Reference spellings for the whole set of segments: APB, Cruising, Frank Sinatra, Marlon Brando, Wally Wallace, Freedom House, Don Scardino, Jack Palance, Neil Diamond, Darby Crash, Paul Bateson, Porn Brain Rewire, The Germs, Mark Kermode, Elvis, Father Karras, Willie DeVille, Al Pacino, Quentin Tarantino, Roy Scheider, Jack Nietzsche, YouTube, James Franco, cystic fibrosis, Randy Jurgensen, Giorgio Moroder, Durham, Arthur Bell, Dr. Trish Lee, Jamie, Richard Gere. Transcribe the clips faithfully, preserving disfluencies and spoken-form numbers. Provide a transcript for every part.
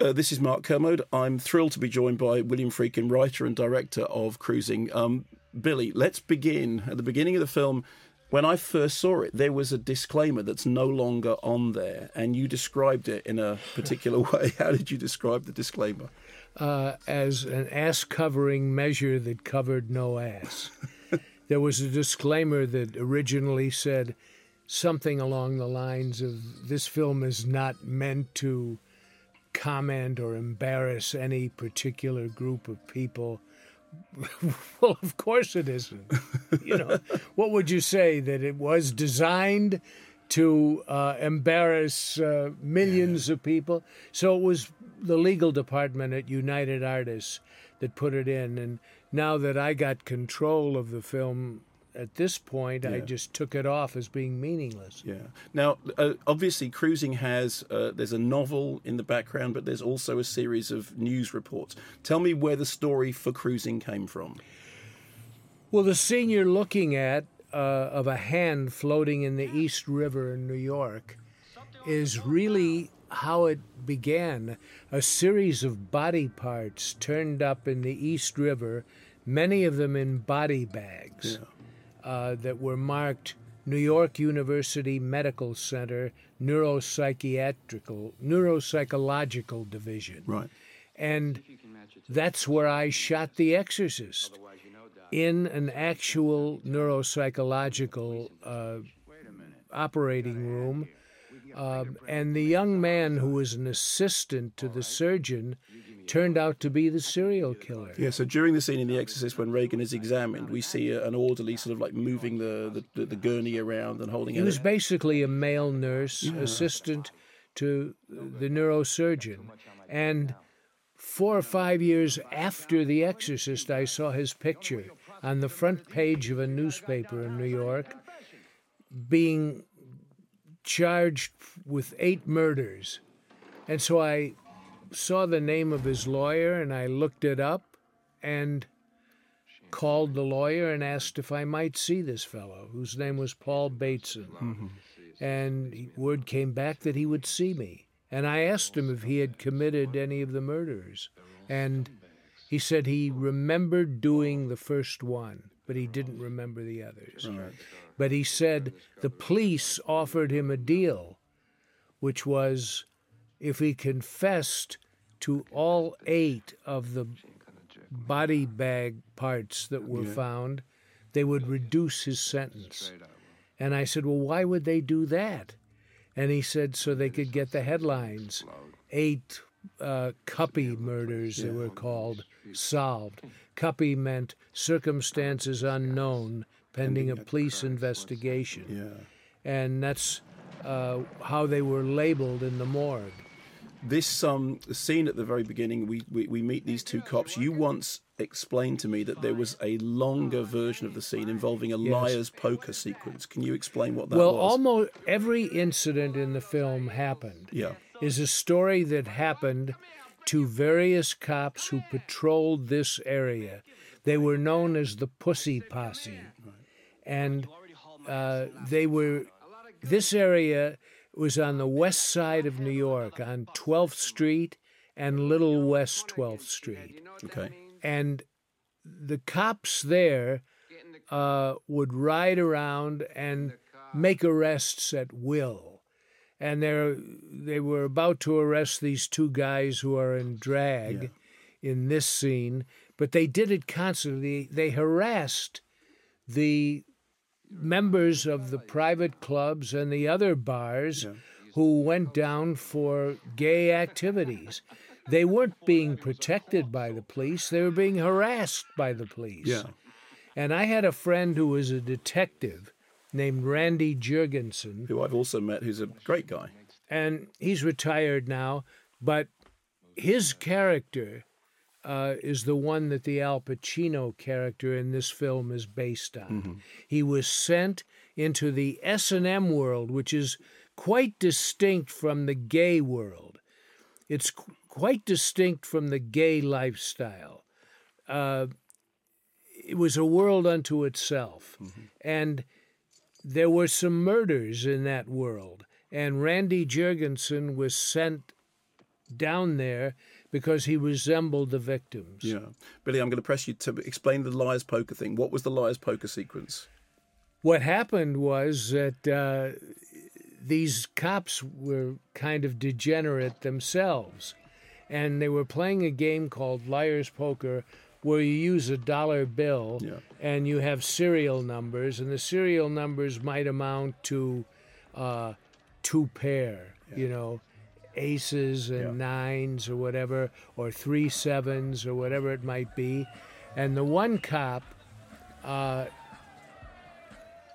Uh, this is Mark Kermode. I'm thrilled to be joined by William Friedkin, writer and director of Cruising. Um, Billy, let's begin at the beginning of the film. When I first saw it, there was a disclaimer that's no longer on there, and you described it in a particular way. How did you describe the disclaimer? Uh, as an ass-covering measure that covered no ass. There was a disclaimer that originally said something along the lines of, this film is not meant to comment or embarrass any particular group of people. Well, of course it isn't. You know, what would you say, that it was designed to uh, embarrass uh, millions yeah. of people? So it was the legal department at United Artists that put it in. And now that I got control of the film at this point, yeah. I just took it off as being meaningless. Yeah. Now, uh, obviously, Cruising has, uh, there's a novel in the background, but there's also a series of news reports. Tell me where the story for Cruising came from. Well, the scene you're looking at uh, of a hand floating in the East River in New York is really how it began. A series of body parts turned up in the East River, many of them in body bags. Yeah. Uh, that were marked New York University Medical Center Neuropsychiatrical Neuropsychological Division. Right. And that's where I shot The Exorcist, in an actual neuropsychological uh, operating room. Uh, and the young man who was an assistant to the surgeon turned out to be the serial killer. Yeah, so during the scene in The Exorcist when Reagan is examined, we see an orderly sort of like moving the, the, the gurney around and holding it. He was basically a male nurse, yeah. assistant to the neurosurgeon. And four or five years after The Exorcist, I saw his picture on the front page of a newspaper in New York being charged with eight murders. And so I saw the name of his lawyer, and I looked it up and called the lawyer and asked if I might see this fellow, whose name was Paul Bateson. Mm-hmm. And word came back that he would see me. And I asked him if he had committed any of the murders. And he said he remembered doing the first one, but he didn't remember the others. Right. But he said the police offered him a deal, which was if he confessed to all eight of the body bag parts that were yeah. found, they would reduce his sentence. And I said, well, why would they do that? And he said, so they could get the headlines. Eight uh, Cuppy murders, they were called, solved. Cuppy meant circumstances unknown, pending a police investigation. Yeah. And that's uh, how they were labeled in the morgue. This um, scene at the very beginning, we, we, we meet these two cops. You once explained to me that there was a longer version of the scene involving a yes. liar's poker sequence. Can you explain what that well, was? Well, almost every incident in the film happened. Yeah. Is a story that happened to various cops who patrolled this area. They were known as the Pussy Posse. Right. And uh, they were... This area was on the west side of New York, on twelfth Street and Little West twelfth Street. Okay. And the cops there uh, would ride around and make arrests at will. And they were about to arrest these two guys who are in drag yeah. in this scene, but they did it constantly. They harassed the members of the private clubs and the other bars yeah. who went down for gay activities. They weren't being protected by the police. They were being harassed by the police. Yeah. And I had a friend who was a detective named Randy Jurgensen. Who I've also met, who's a great guy. And he's retired now, but his character Uh, is the one that the Al Pacino character in this film is based on. Mm-hmm. He was sent into the S and M world, which is quite distinct from the gay world. It's qu- quite distinct from the gay lifestyle. Uh, it was a world unto itself. Mm-hmm. And there were some murders in that world. And Randy Jurgensen was sent down there because he resembled the victims. Yeah. Billy, I'm going to press you to explain the liar's poker thing. What was the liar's poker sequence? What happened was that uh, these cops were kind of degenerate themselves, and they were playing a game called liar's poker where you use a dollar bill yeah. and you have serial numbers, and the serial numbers might amount to uh, two pair, yeah. you know, aces and yeah. nines or whatever, or three sevens or whatever it might be. And the one cop uh,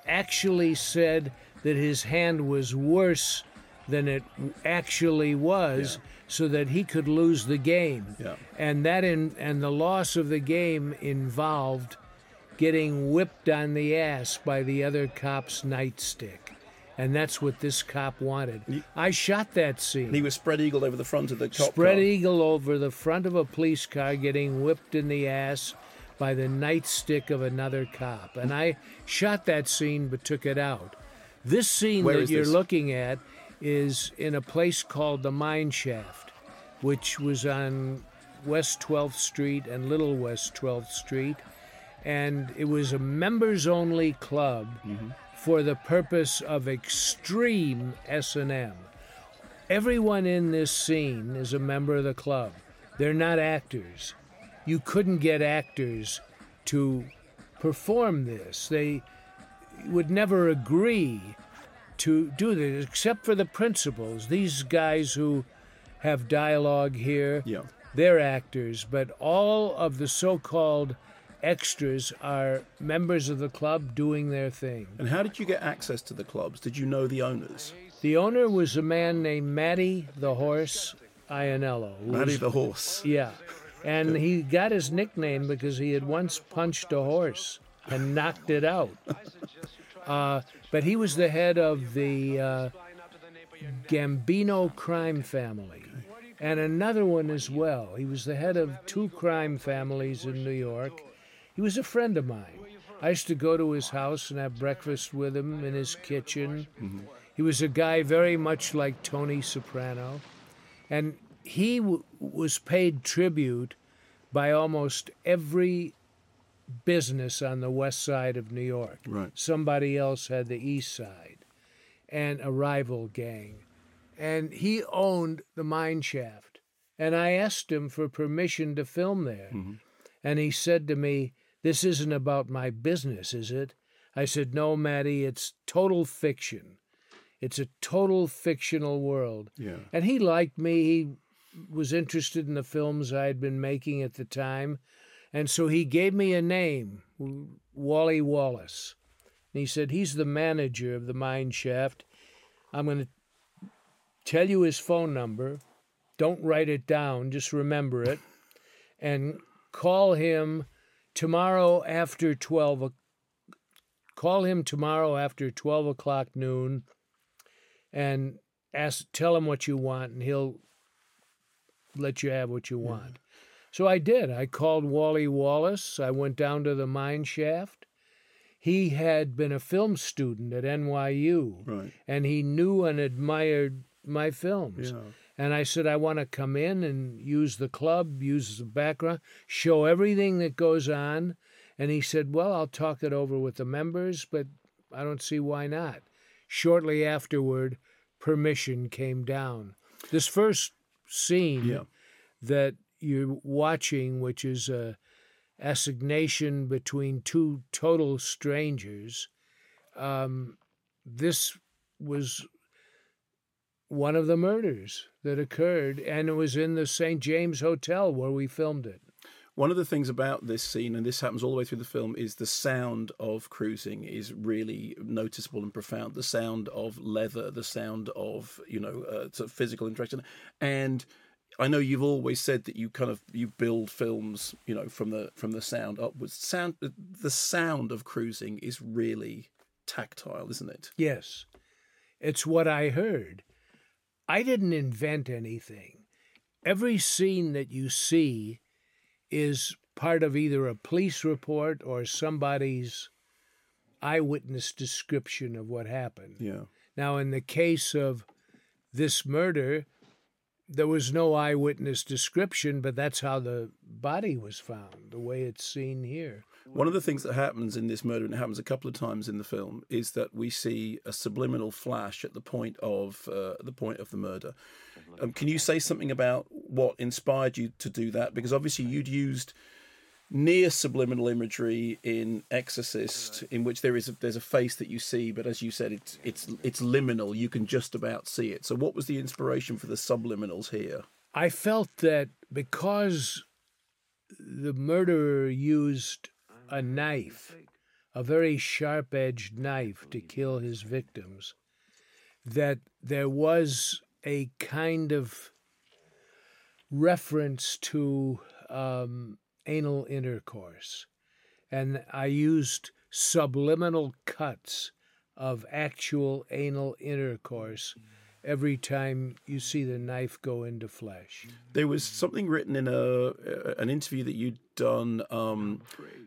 actually said that his hand was worse than it actually was, yeah. so that he could lose the game. Yeah. And that in, and the loss of the game involved getting whipped on the ass by the other cop's nightstick. And that's what this cop wanted. He, I shot that scene. He was spread-eagled over the front of the cop car. Spread-eagle over the front of a police car, getting whipped in the ass by the nightstick of another cop. And I shot that scene but took it out. This scene Where that you're this? looking at is in a place called the Mine Shaft, which was on West twelfth Street and Little West twelfth Street. And it was a members-only club mm-hmm. for the purpose of extreme S and M. Everyone in this scene is a member of the club. They're not actors. You couldn't get actors to perform this. They would never agree to do this, except for the principals. These guys who have dialogue here, yeah. they're actors, but all of the so-called extras are members of the club doing their thing. And how did you get access to the clubs? Did you know the owners? The owner was a man named Matty the Horse Ionello. Matty the Horse. Yeah. And he got his nickname because he had once punched a horse and knocked it out. Uh, but he was the head of the uh, Gambino crime family, okay. and another one as well. He was the head of two crime families in New York. He was a friend of mine. I used to go to his house and have breakfast with him in his kitchen. Mm-hmm. He was a guy very much like Tony Soprano. And he w- was paid tribute by almost every business on the west side of New York. Right. Somebody else had the east side and a rival gang. And he owned the mine shaft. And I asked him for permission to film there. Mm-hmm. And he said to me, "This isn't about my business, is it?" I said, "No, Matty, it's total fiction. It's a total fictional world." Yeah. And he liked me. He was interested in the films I had been making at the time. And so he gave me a name, Wally Wallace. And he said, "He's the manager of the mine shaft. I'm going to tell you his phone number. Don't write it down. Just remember it. And call him tomorrow after twelve. Call him tomorrow after twelve o'clock noon, and ask. Tell him what you want, and he'll let you have what you want." Yeah. So I did. I called Wally Wallace. I went down to the mine shaft. He had been a film student at N Y U, right. and he knew and admired my films. Yeah. And I said, "I want to come in and use the club, use the background, show everything that goes on." And he said, "Well, I'll talk it over with the members, but I don't see why not." Shortly afterward, permission came down. This first scene yeah. that you're watching, which is a assignation between two total strangers. Um, this was one of the murders that occurred, and it was in the Saint James Hotel where we filmed it. One of the things about this scene, and this happens all the way through the film, is the sound of cruising is really noticeable and profound. The sound of leather, the sound of, you know, uh, sort of physical interaction. And I know you've always said that you kind of you build films, you know, from the from the sound upwards. Sound, the sound of cruising is really tactile, isn't it? Yes, it's what I heard. I didn't invent anything. Every scene that you see is part of either a police report or somebody's eyewitness description of what happened. Yeah. Now, in the case of this murder, There was no eyewitness description, but that's how the body was found, the way it's seen here. One of the things that happens in this murder, and it happens a couple of times in the film, is that we see a subliminal flash at the point of uh, the point of the murder. Um, can you say something about what inspired you to do that? Because obviously you'd used near subliminal imagery in Exorcist, in which there is a, there's a face that you see, but as you said, it's it's it's liminal. You can just about see it. So what was the inspiration for the subliminals here? I felt that because the murderer used a knife, a very sharp-edged knife, to kill his victims, that there was a kind of reference to um, anal intercourse. And I used subliminal cuts of actual anal intercourse every time you see the knife go into flesh. There was something written in a an interview that you'd done um,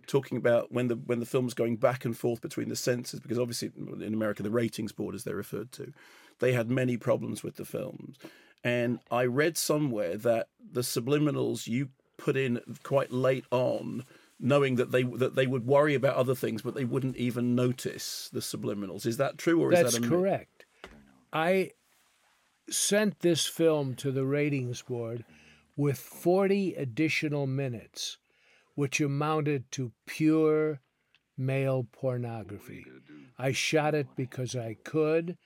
talking about when the when the film's going back and forth between the censors, because obviously in America the ratings board, as they're referred to, they had many problems with the films. And I read somewhere that the subliminals you put in quite late on, knowing that they that they would worry about other things, but they wouldn't even notice the subliminals. Is that true, or That's is that a correct? I sent this film to the ratings board with forty additional minutes, which amounted to pure male pornography. I shot it because I could,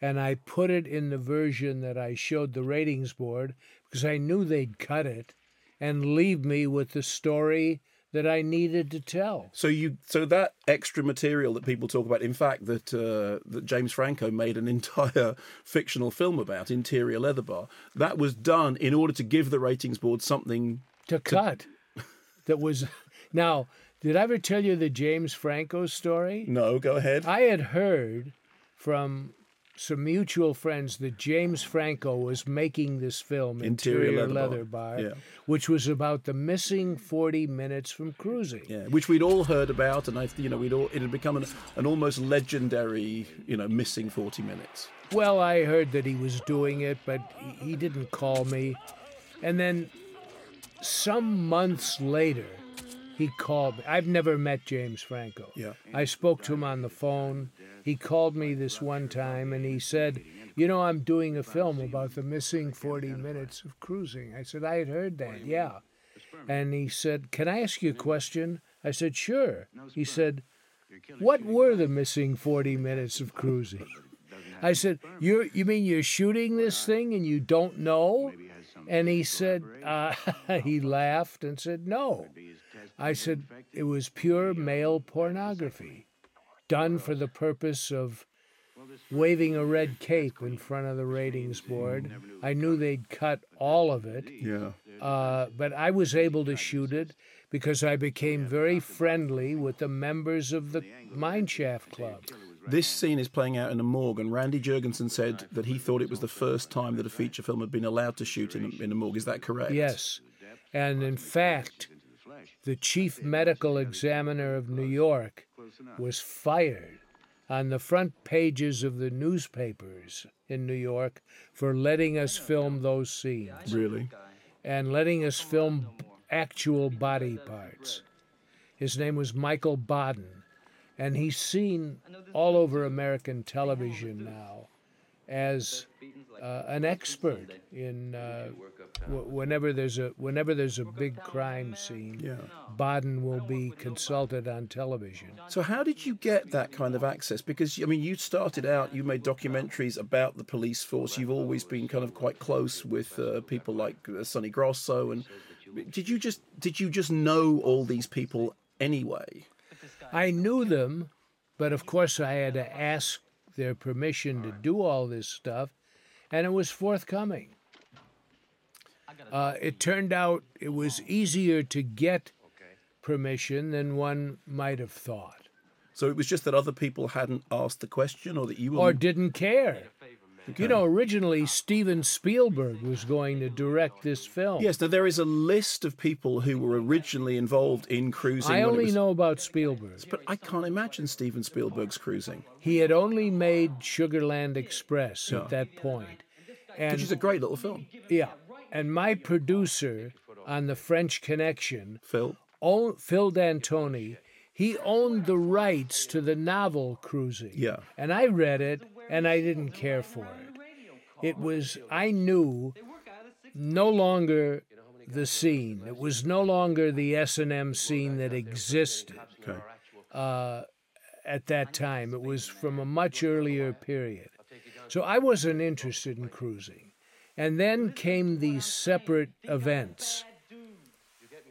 and I put it in the version that I showed the ratings board because I knew they'd cut it and leave me with the story that I needed to tell. So you, so that extra material that people talk about, in fact, that uh, that James Franco made an entire fictional film about, Interior Leather Bar, that was done in order to give the ratings board something to, to... cut. That was. Now, did I ever tell you the James Franco story? No, go ahead. I had heard from some mutual friends that James Franco was making this film, Interior, Interior Leather, Leather Bar, Bar yeah. which was about the missing forty minutes from Cruising. Yeah, which we'd all heard about, and I, you know, we'd all it had become an, an almost legendary, you know, missing forty minutes. Well, I heard that he was doing it, but he didn't call me. And then some months later, he called me. I've never met James Franco. Yeah. I spoke to him on the phone. He called me this one time and he said, you know, I'm doing a film about the missing forty minutes of Cruising. I said, I had heard that, yeah. And he said, can I ask you a question? I said, sure. He said, what were the missing forty minutes of Cruising? I said, you you mean you're shooting this thing and you don't know? And he said, uh, he laughed and said, no. I said, it was pure male pornography done for the purpose of waving a red cape in front of the ratings board. I knew they'd cut all of it, yeah. uh, but I was able to shoot it because I became very friendly with the members of the Mineshaft Club. This scene is playing out in a morgue, and Randy Jurgensen said that he thought it was the first time that a feature film had been allowed to shoot in a, in a morgue. Is that correct? Yes. And in fact, the chief medical examiner of New York was fired on the front pages of the newspapers in New York for letting us film those scenes. Really? And letting us film actual body parts. His name was Michael Baden, and he's seen all over American television now as uh, an expert in uh, w- whenever there's a whenever there's a big crime scene, yeah. Baden will be consulted on television. So how did you get that kind of access? Because I mean, you started out, you made documentaries about the police force. You've always been kind of quite close with uh, people like uh, Sonny Grosso, and did you just did you just know all these people anyway? I knew them, but of course I had to ask their permission to do all this stuff, and it was forthcoming. Uh, it turned out it was easier to get permission than one might have thought. So it was just that other people hadn't asked the question, or that you were... or didn't care. Okay. You know, originally Steven Spielberg was going to direct this film. Yes, now there is a list of people who were originally involved in Cruising. I only was... know about Spielberg. But I can't imagine Steven Spielberg's Cruising. He had only made Sugarland Express yeah. at that point. And, which is a great little film. Yeah, And my producer on The French Connection, Phil, own, Phil D'Antoni, he owned the rights to the novel Cruising. Yeah. And I read it, and I didn't care for it. It was, I knew, no longer the scene. It was no longer the S and M scene that existed okay. uh, at that time. It was from a much earlier period. So I wasn't interested in Cruising. And then came these separate events.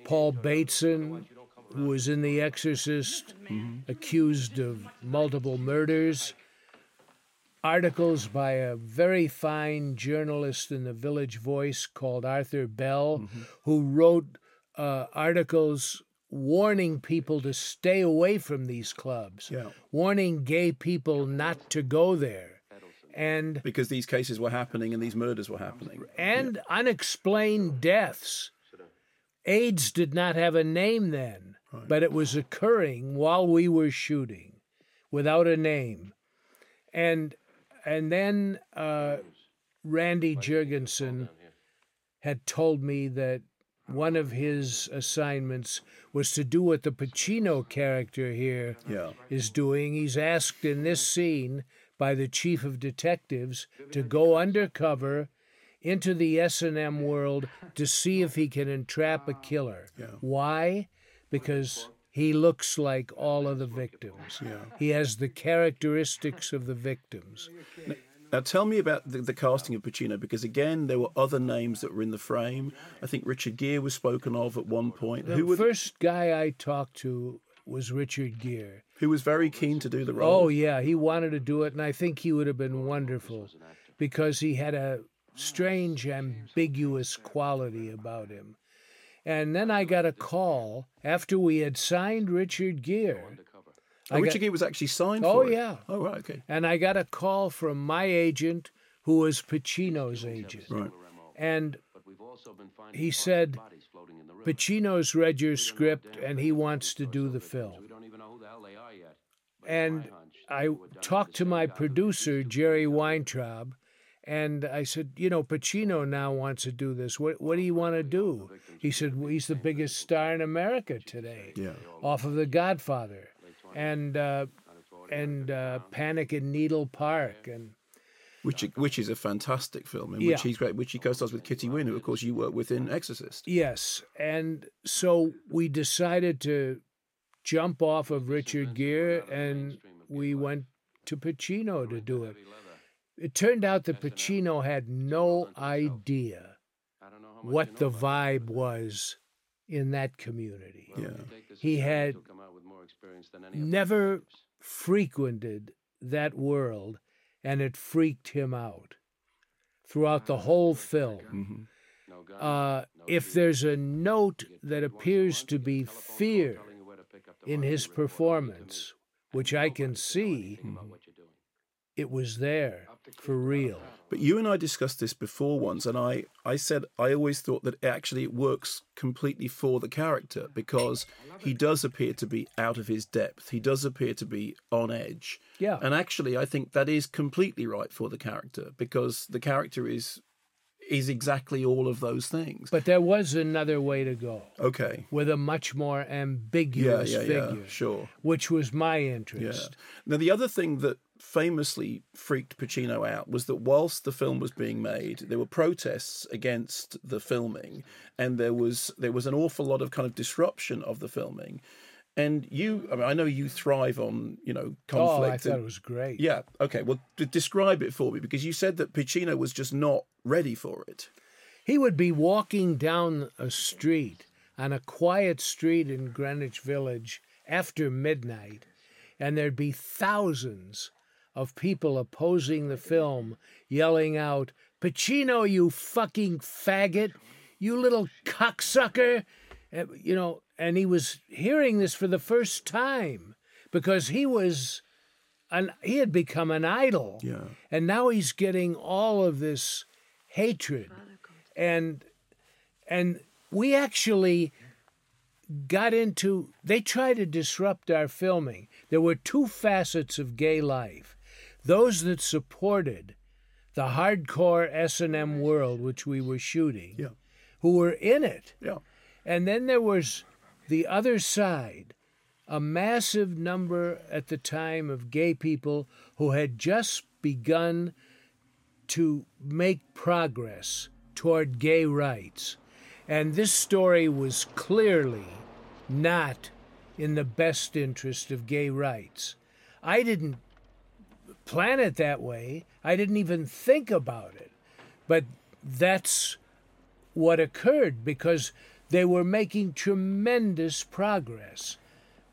Paul Bateson, who was in The Exorcist, mm-hmm. accused of multiple murders. Articles by a very fine journalist in the Village Voice called Arthur Bell, mm-hmm. who wrote uh, articles warning people to stay away from these clubs, yeah. warning gay people not to go there. And because these cases were happening and these murders were happening. And yeah. unexplained deaths. AIDS did not have a name then, right. but it was occurring while we were shooting without a name. And and then uh, Randy Jurgensen had told me that one of his assignments was to do what the Pacino character here yeah. is doing. He's asked in this scene by the chief of detectives to go undercover into the S and M world to see if he can entrap a killer. Yeah. Why? Because he looks like all of the victims. Yeah. He has the characteristics of the victims. Now, now tell me about the, the casting of Pacino, because again, there were other names that were in the frame. I think Richard Gere was spoken of at one point. The Who first would... guy I talked to was Richard Gere. Who was very keen to do the role. Oh, yeah, he wanted to do it, and I think he would have been wonderful because he had a strange, ambiguous quality about him. And then I got a call after we had signed Richard Gere. Oh, Richard got, Gere was actually signed oh, for it? Oh, yeah. Oh, right, okay. And I got a call from my agent, who was Pacino's agent. Right. And he said, Pacino's read your script, and he wants to do the film. And I talked to my producer, Jerry Weintraub, and I said, you know, Pacino now wants to do this. What, what do you want to do? He said, well, he's the biggest star in America today, yeah. off of The Godfather, and uh, and uh, Panic in Needle Park, and which which is a fantastic film, in which yeah. he's great, which he co-stars with Kitty Wynn, who of course you work with in Exorcist. Yes, and so we decided to jump off of Richard Gere, and we went to Pacino to do it. It turned out that Pacino had no idea what the vibe was in that community. Yeah. He had never frequented that world, and it freaked him out throughout the whole film. Mm-hmm. Uh, if there's a note that appears to be fear in his performance, which I can see, mm-hmm. it was there for real. But you and I discussed this before once, and I, I said I always thought that actually it works completely for the character, because he does appear to be out of his depth. He does appear to be on edge. Yeah. And actually, I think that is completely right for the character, because the character is is exactly all of those things. But there was another way to go. Okay. With a much more ambiguous yeah, yeah, figure. Yeah, sure. Which was my interest. Yeah. Now, the other thing that famously freaked Pacino out was that whilst the film was being made, there were protests against the filming, and there was there was an awful lot of kind of disruption of the filming. And you, I mean, I know you thrive on, you know, conflict. Oh, I thought and, it was great. Yeah, okay. Well, d- describe it for me, because you said that Pacino was just not ready for it. He would be walking down a street, on a quiet street in Greenwich Village, after midnight, and there'd be thousands of people opposing the film, yelling out, Pacino, you fucking faggot, you little cocksucker, you know, and he was hearing this for the first time, because he was, an, he had become an idol, yeah. and now he's getting all of this hatred, and and we actually got into, they tried to disrupt our filming. There were two facets of gay life. Those that supported the hardcore S and M world, which we were shooting, yeah. who were in it. Yeah. And then there was the other side, a massive number at the time of gay people who had just begun to make progress toward gay rights. And this story was clearly not in the best interest of gay rights. I didn't plan it that way. I didn't even think about it. But that's what occurred, because they were making tremendous progress,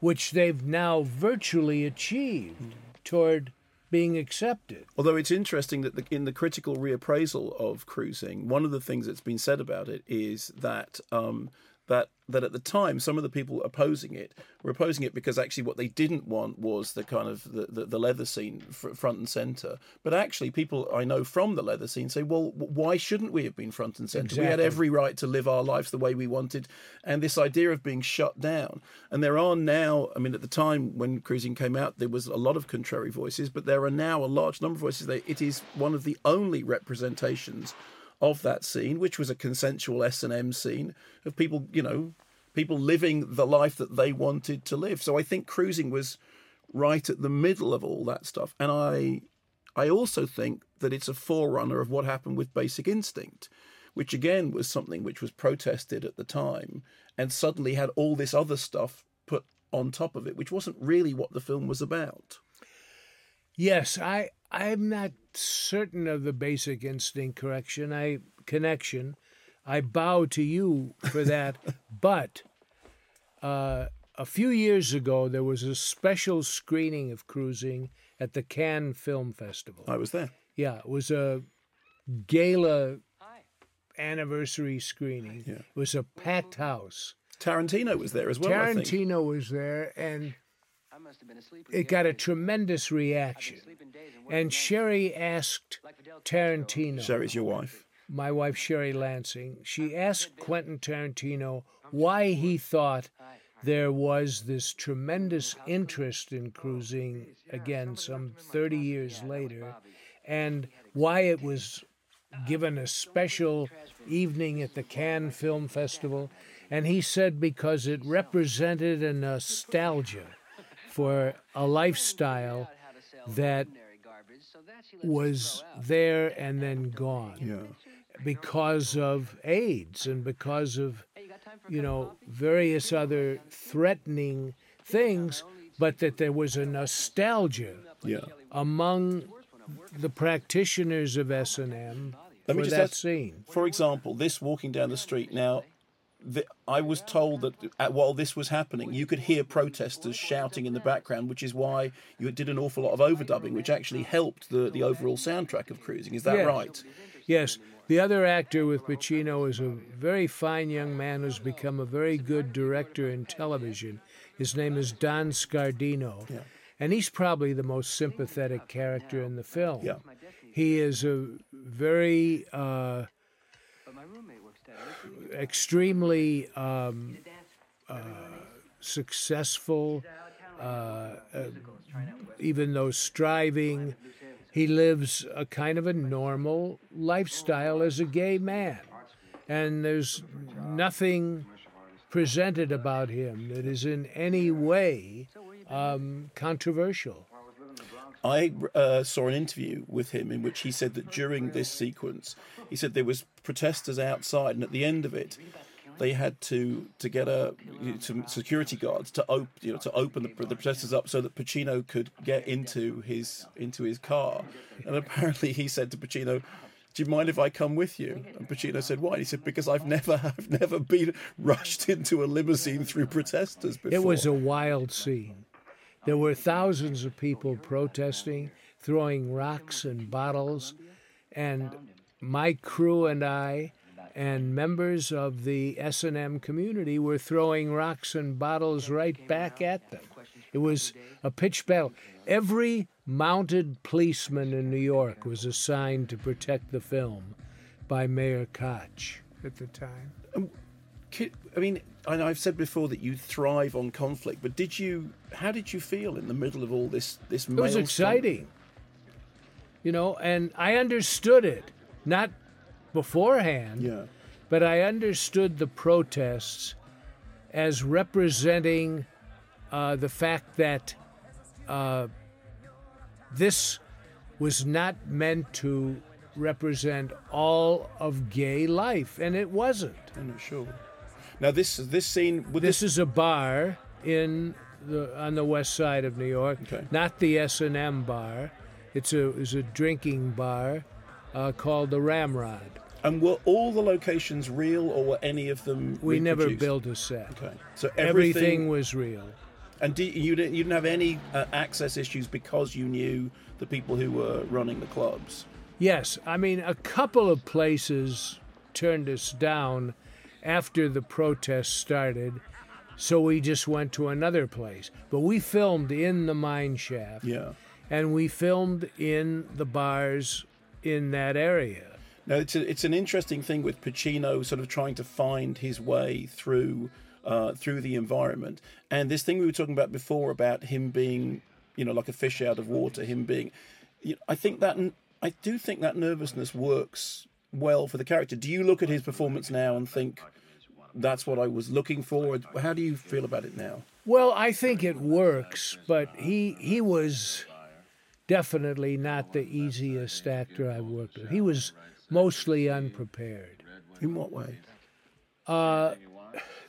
which they've now virtually achieved toward being accepted. Although it's interesting that the, in the critical reappraisal of Cruising, one of the things that's been said about it is that um, that that at the time, some of the people opposing it were opposing it because actually what they didn't want was the kind of the, the, the leather scene front and centre. But actually, people I know from the leather scene say, well, why shouldn't we have been front and centre? Exactly. We had every right to live our lives the way we wanted. And this idea of being shut down. And there are now, I mean, at the time when Cruising came out, there was a lot of contrary voices, but there are now a large number of voices. That it is one of the only representations of that scene, which was a consensual S and M scene of people, you know, people living the life that they wanted to live. So I think Cruising was right at the middle of all that stuff. And I I also think that it's a forerunner of what happened with Basic Instinct, which again was something which was protested at the time and suddenly had all this other stuff put on top of it, which wasn't really what the film was about. Yes, I, I'm not certain of the Basic Instinct correction, I connection. I bow to you for that. But uh, a few years ago, there was a special screening of Cruising at the Cannes Film Festival. I was there. Yeah, it was a gala Hi. anniversary screening. Yeah. It was a packed house. Tarantino was there as well, Tarantino I think. was there, and... it got a tremendous reaction. And Sherry asked Tarantino... Sherry's your wife. My wife, Sherry Lansing. She asked Quentin Tarantino why he thought there was this tremendous interest in Cruising, again, some thirty years later, and why it was given a special evening at the Cannes Film Festival. And he said because it represented a nostalgia for a lifestyle that was there and then gone, yeah. because of AIDS and because of, you know, various other threatening things, but that there was a nostalgia yeah. among the practitioners of S and M for that ask, scene. For example, this walking down the street now, The, I was told that while this was happening, you could hear protesters shouting in the background, which is why you did an awful lot of overdubbing, which actually helped the, the overall soundtrack of Cruising. Is that yes. right? Yes. The other actor with Pacino is a very fine young man who's become a very good director in television. His name is Don Scardino, yeah. and he's probably the most sympathetic character in the film. Yeah. He is a very... Uh, extremely um, uh, successful, uh, uh, even though striving. He lives a kind of a normal lifestyle as a gay man. And there's nothing presented about him that is in any way um, controversial. I uh, saw an interview with him in which he said that during this sequence, he said there was protesters outside, and at the end of it, they had to, to get a you know, some security guards to open you know to open the, the protesters up so that Pacino could get into his into his car. And apparently, he said to Pacino, "Do you mind if I come with you?" And Pacino said, "Why?" And he said, "Because I've never I've never been rushed into a limousine through protesters before." It was a wild scene. There were thousands of people protesting, throwing rocks and bottles, and my crew and I and members of the S and M community were throwing rocks and bottles right back at them. It was a pitched battle. Every mounted policeman in New York was assigned to protect the film by Mayor Koch at the time. Um, I mean, and I've said before that you thrive on conflict, but did you? How did you feel in the middle of all this? This it was exciting. Conflict? you know, and I understood it, not beforehand, yeah. but I understood the protests as representing uh, the fact that uh, this was not meant to represent all of gay life, and it wasn't. I'm not sure. Now this this scene. With this, this is a bar in the on the west side of New York, okay. not the S and M bar. It's a is a drinking bar uh, called the Ramrod. And were all the locations real, or were any of them? We never built a set. Okay, so everything, everything was real. And do, you didn't you didn't have any uh, access issues because you knew the people who were running the clubs. Yes, I mean a couple of places turned us down after the protests started, so we just went to another place. But we filmed in the mine shaft, yeah, and we filmed in the bars in that area. Now, it's a, it's an interesting thing with Pacino sort of trying to find his way through uh, through the environment. And this thing we were talking about before about him being, you know, like a fish out of water, him being... You know, I think that... I do think that nervousness works well for the character. Do you look at his performance now and think, that's what I was looking for? How do you feel about it now? Well, I think it works, but he he was definitely not the easiest actor I worked with. He was mostly unprepared. In what way? Uh,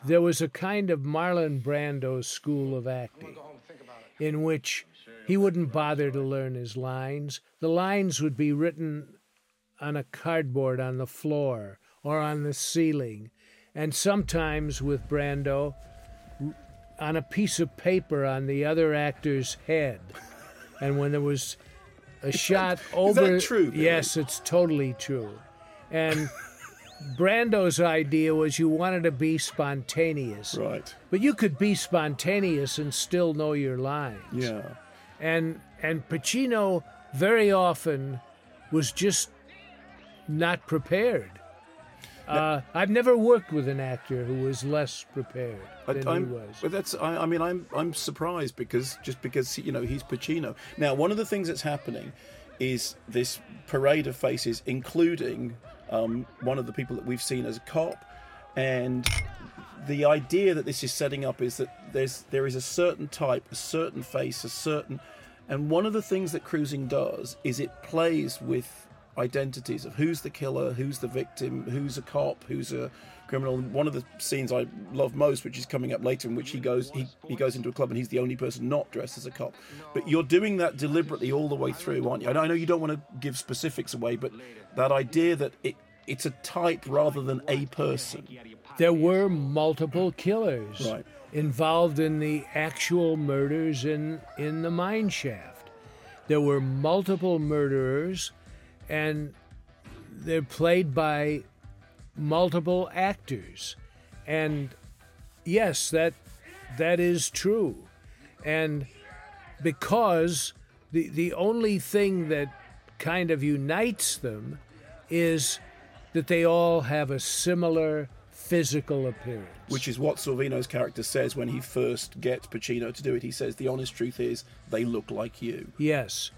there was a kind of Marlon Brando school of acting in which he wouldn't bother to learn his lines. The lines would be written on a cardboard on the floor or on the ceiling, and sometimes with Brando on a piece of paper on the other actor's head. And when there was a shot over... Is that true? Billy? Yes, it's totally true. And Brando's idea was you wanted to be spontaneous. Right. But you could be spontaneous and still know your lines. Yeah. And and Pacino very often was just not prepared. Now, uh, I've never worked with an actor who was less prepared than I'm, he was. But that's I, I mean I'm I'm surprised because just because you know he's Pacino. Now one of the things that's happening is this parade of faces, including um, one of the people that we've seen as a cop, and the idea that this is setting up is that there's there is a certain type, a certain face, a certain... And one of the things that Cruising does is it plays with identities of who's the killer, who's the victim, who's a cop, who's a criminal. One of the scenes I love most, which is coming up later, in which he goes he, he goes into a club and he's the only person not dressed as a cop. But you're doing that deliberately all the way through, aren't you? And I know you don't want to give specifics away, but that idea that it It's a type rather than a person. There were multiple killers right. involved in the actual murders in, in the mine shaft. There were multiple murderers, and they're played by multiple actors. And yes, that that is true. And because the the only thing that kind of unites them is that they all have a similar physical appearance. Which is what Sorvino's character says when he first gets Pacino to do it. He says, the honest truth is, they look like you. Yes,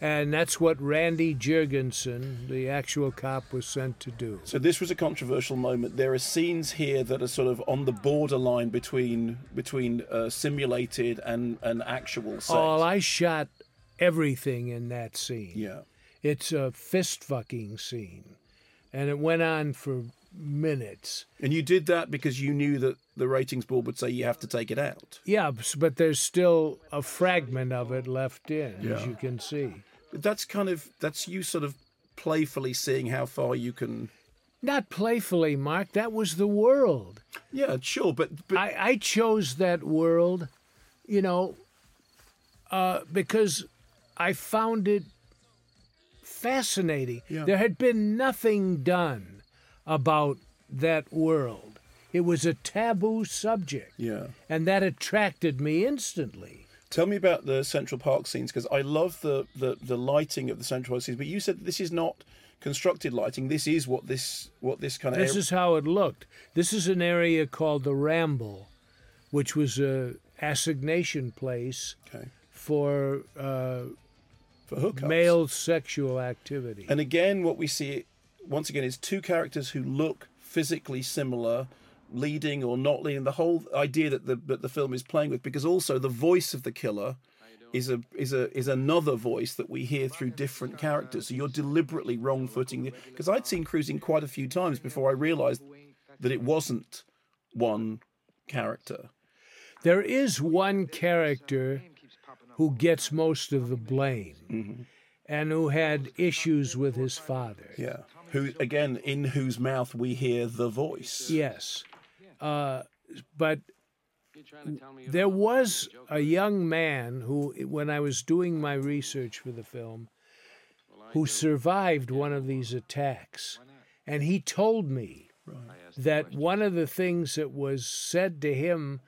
and that's what Randy Jurgensen, the actual cop, was sent to do. So this was a controversial moment. There are scenes here that are sort of on the borderline between between uh, simulated and, and actual sex. Oh, I shot everything in that scene. Yeah. It's a fist-fucking scene. And it went on for minutes. And you did that because you knew that the ratings board would say you have to take it out. Yeah, but there's still a fragment of it left in, yeah. as you can see. But that's kind of, that's you sort of playfully seeing how far you can... Not playfully, Mark. That was the world. Yeah, sure, but... but... I, I chose that world, you know, uh, because I found it fascinating. Yeah. There had been nothing done about that world. It was a taboo subject. Yeah. And that attracted me instantly. Tell me about the Central Park scenes, because I love the, the, the lighting of the Central Park scenes, but you said this is not constructed lighting. This is what this what this kind of... This area... is how it looked. This is an area called the Ramble, which was a assignation place okay. for... Uh, for hookups. Male sexual activity. And again, what we see, once again, is two characters who look physically similar, leading or not leading, the whole idea that the that the film is playing with, because also the voice of the killer is a is a is another voice that we hear through different characters. So you're deliberately wrong-footing the, because I'd seen Cruising quite a few times before I realized that it wasn't one character. There is one character who gets most of the blame, mm-hmm. and who had issues with his father. Yeah. Who, again, in whose mouth we hear the voice. Yes. Uh, but there was a young man who, when I was doing my research for the film, who survived one of these attacks. And he told me that one of the things that was said to him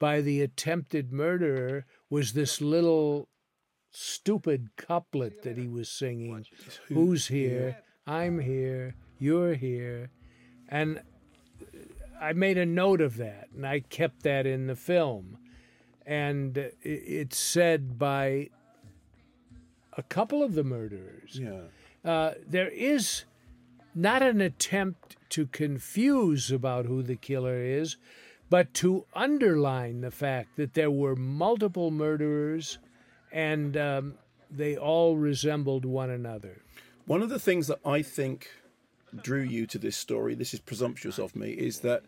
by the attempted murderer was this little stupid couplet that he was singing, "Who's here? I'm here, you're here." And I made a note of that, and I kept that in the film. And it's said by a couple of the murderers. Yeah. Uh, there is not an attempt to confuse about who the killer is, but to underline the fact that there were multiple murderers, and um, they all resembled one another. One of the things that I think drew you to this story, this is presumptuous of me, is that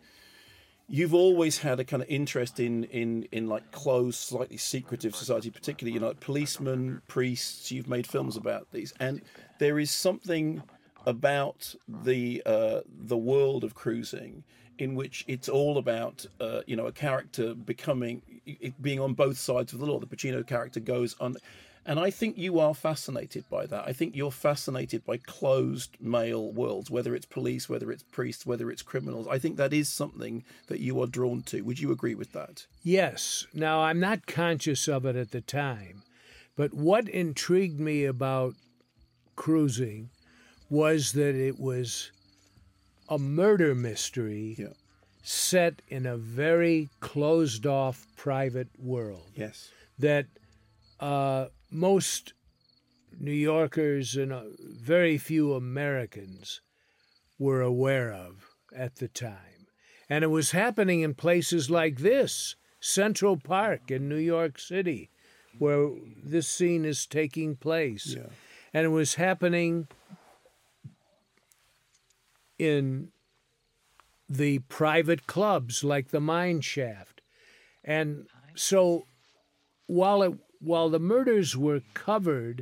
you've always had a kind of interest in in, in like closed, slightly secretive society, particularly, you know, like policemen, priests. You've made films about these, and there is something about the uh, the world of Cruising in which it's all about, uh, you know, a character becoming, it being on both sides of the law. The Pacino character goes on. And I think you are fascinated by that. I think you're fascinated by closed male worlds, whether it's police, whether it's priests, whether it's criminals. I think that is something that you are drawn to. Would you agree with that? Yes. Now, I'm not conscious of it at the time, but what intrigued me about Cruising was that it was a murder mystery, yeah, set in a very closed-off private world. Yes. That... Uh, most New Yorkers and uh, very few Americans were aware of at the time. And it was happening in places like this, Central Park in New York City, where this scene is taking place. Yeah. And it was happening in the private clubs like the Mine Shaft. And so while it While the murders were covered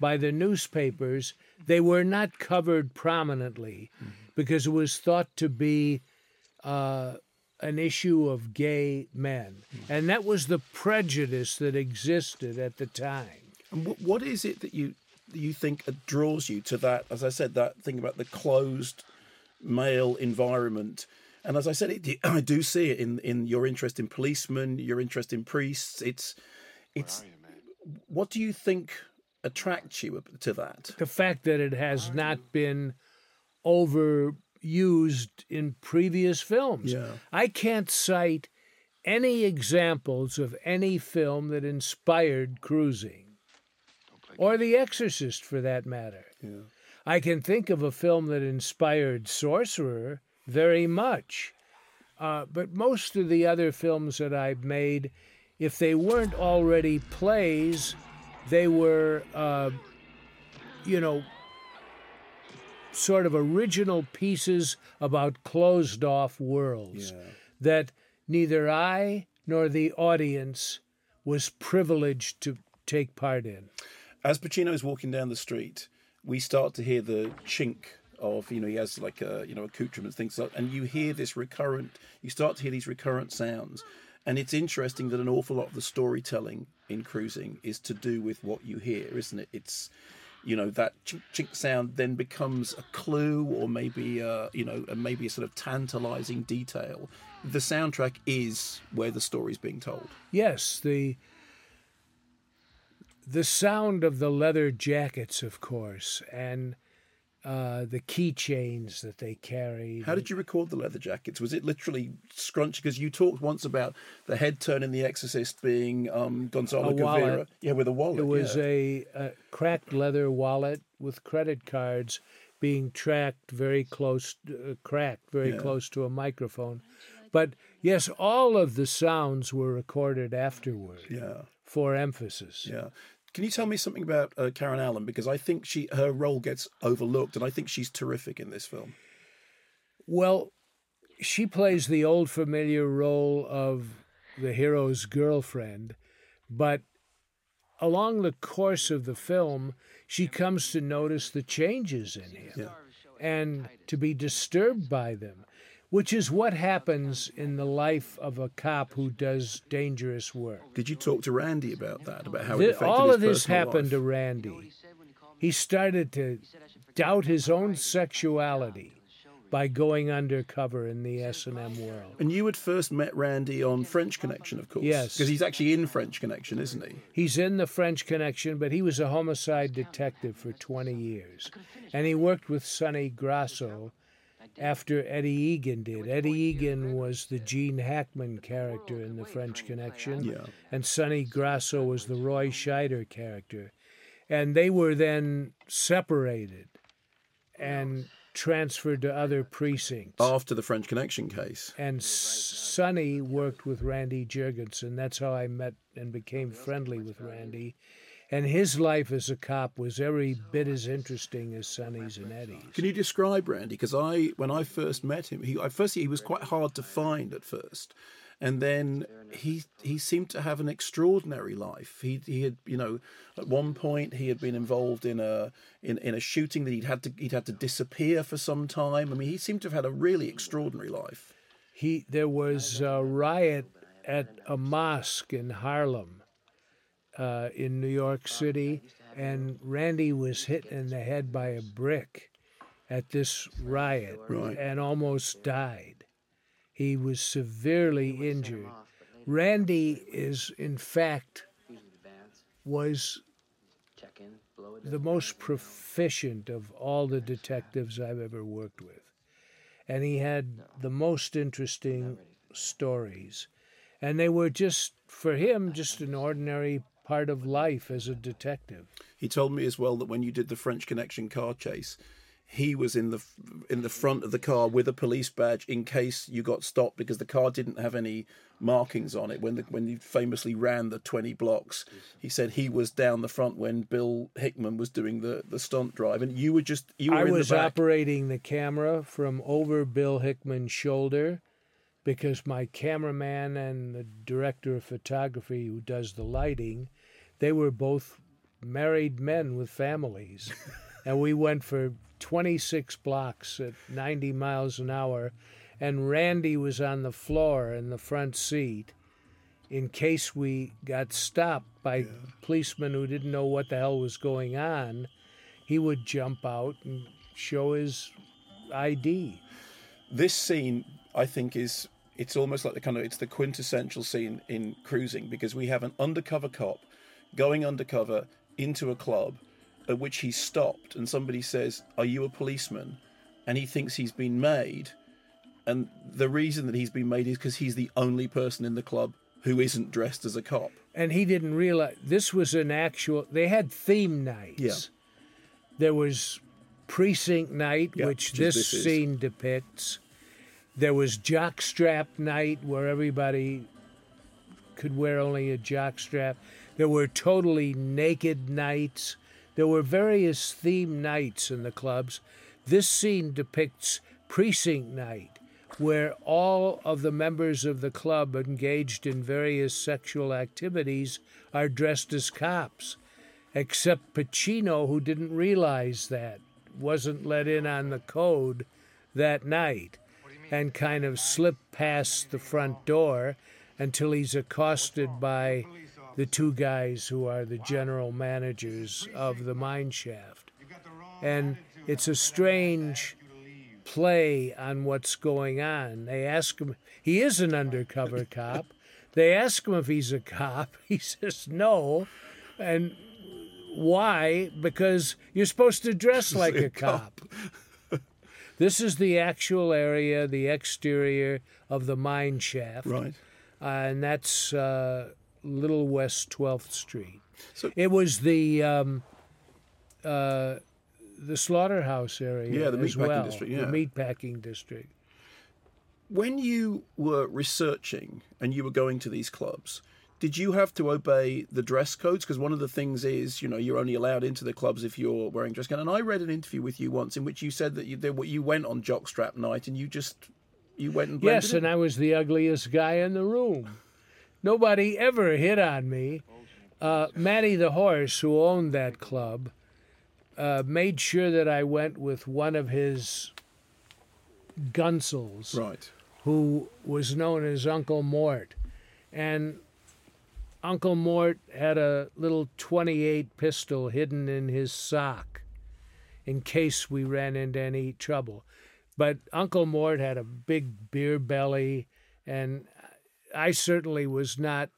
by the newspapers, they were not covered prominently, mm-hmm. because it was thought to be uh, an issue of gay men. Mm-hmm. And that was the prejudice that existed at the time. And what, what is it that you you think draws you to that, as I said, that thing about the closed male environment? And as I said, it, I do see it in, in your interest in policemen, your interest in priests. It's... It's, what do you think attracts you to that? The fact that it has not been overused in previous films. Yeah. I can't cite any examples of any film that inspired Cruising, or The Exorcist for that matter. Yeah. I can think of a film that inspired Sorcerer very much, uh, but most of the other films that I've made, if they weren't already plays, they were, uh, you know, sort of original pieces about closed-off worlds, yeah, that neither I nor the audience was privileged to take part in. As Pacino's walking down the street, we start to hear the chink of, you know, he has like a, you know, accoutrements, things like that, and you hear this recurrent, you start to hear these recurrent sounds. And it's interesting that an awful lot of the storytelling in Cruising is to do with what you hear, isn't it? It's, you know, that chink, chink sound then becomes a clue, or maybe, a, you know, maybe a sort of tantalizing detail. The soundtrack is where the story's being told. Yes, the the sound of the leather jackets, of course, and uh, the keychains that they carried. How did you record the leather jackets? Was it literally scrunch? Because you talked once about the head turn in The Exorcist being um, Gonzalo Gavira. Yeah, with a wallet. It was yeah. a, a cracked leather wallet with credit cards being tracked very close, uh, cracked very yeah. close to a microphone. But yes, all of the sounds were recorded afterward yeah. for emphasis. Yeah. Can you tell me something about uh, Karen Allen? Because I think she her role gets overlooked, and I think she's terrific in this film. Well, she plays the old familiar role of the hero's girlfriend, but along the course of the film, she comes to notice the changes in him yeah. and to be disturbed by them, which is what happens in the life of a cop who does dangerous work. Did you talk to Randy about that, about how it affected his personal life? All of this happened to Randy. He started to doubt his own sexuality by going undercover in the S and M world. And you had first met Randy on French Connection, of course. Yes. Because he's actually in French Connection, isn't he? He's in the French Connection, but he was a homicide detective for twenty years. And he worked with Sonny Grosso, after Eddie Egan did. Eddie Egan was the Gene Hackman character in The French Connection, yeah. and Sonny Grosso was the Roy Scheider character. And they were then separated and transferred to other precincts. After The French Connection case. And Sonny worked with Randy Jurgensen. That's how I met and became friendly with Randy. And his life as a cop was every bit as interesting as Sonny's and Eddie's. Can you describe Randy? Because I, when I first met him, he, firstly, he was quite hard to find at first. And then he he seemed to have an extraordinary life. He he had, you know, at one point he had been involved in a in, in a shooting that he'd had to he'd had to disappear for some time. I mean, he seemed to have had a really extraordinary life. He there was a riot at a mosque in Harlem. Uh, in New York City, and Randy was hit in the head by a brick at this riot right. and almost died. He was severely injured. Randy is, in fact, was the most proficient of all the detectives I've ever worked with. And he had the most interesting stories. And they were just, for him, just an ordinary part of life as a detective. He told me as well that when you did the French Connection car chase, he was in the in the front of the car with a police badge in case you got stopped because the car didn't have any markings on it. When the, when he famously ran the twenty blocks, he said he was down the front when Bill Hickman was doing the, the stunt drive, and you were just you were I in the back. I was operating the camera from over Bill Hickman's shoulder, because my cameraman and the director of photography who does the lighting, they were both married men with families. And we went for twenty-six blocks at ninety miles an hour, and Randy was on the floor in the front seat in case we got stopped by yeah. policemen who didn't know what the hell was going on. He would jump out and show his I D. This scene, I think, is... It's almost like the kind of it's the quintessential scene in Cruising, because we have an undercover cop going undercover into a club at which he's stopped and somebody says, "Are you a policeman?" And he thinks he's been made. And the reason that he's been made is because he's the only person in the club who isn't dressed as a cop. And he didn't realize this was an actual... They had theme nights. Yeah. There was precinct night, yeah, which this, this scene depicts. There was jockstrap night, where everybody could wear only a jockstrap. There were totally naked nights. There were various theme nights in the clubs. This scene depicts precinct night, where all of the members of the club engaged in various sexual activities are dressed as cops, except Pacino, who didn't realize that, wasn't let in on the code that night, and kind of slipped past the front door until he's accosted by the two guys who are the general managers of the mine shaft. And it's a strange play on what's going on. They ask him, he is an undercover cop. They ask him if he's a cop. He says no. And Why? Because you're supposed to dress like a cop. This is the actual area, the exterior of the mine shaft. Right. Uh, and that's uh, Little West twelfth Street. So it was the um, uh, the slaughterhouse area. Yeah, the meatpacking well, district. Yeah, the meatpacking district. When you were researching and you were going to these clubs, did you have to obey the dress codes? Because one of the things is, you know, you're only allowed into the clubs if you're wearing dress code. And I read an interview with you once in which you said that you you went on jockstrap night and you just you went and blended. Yes, and in. I was the ugliest guy in the room. Nobody ever hit on me. Uh, Matty the Horse, who owned that club, uh, made sure that I went with one of his gunsels, right, who was known as Uncle Mort, and Uncle Mort had a little twenty-eight pistol hidden in his sock in case we ran into any trouble. But Uncle Mort had a big beer belly, and I certainly was not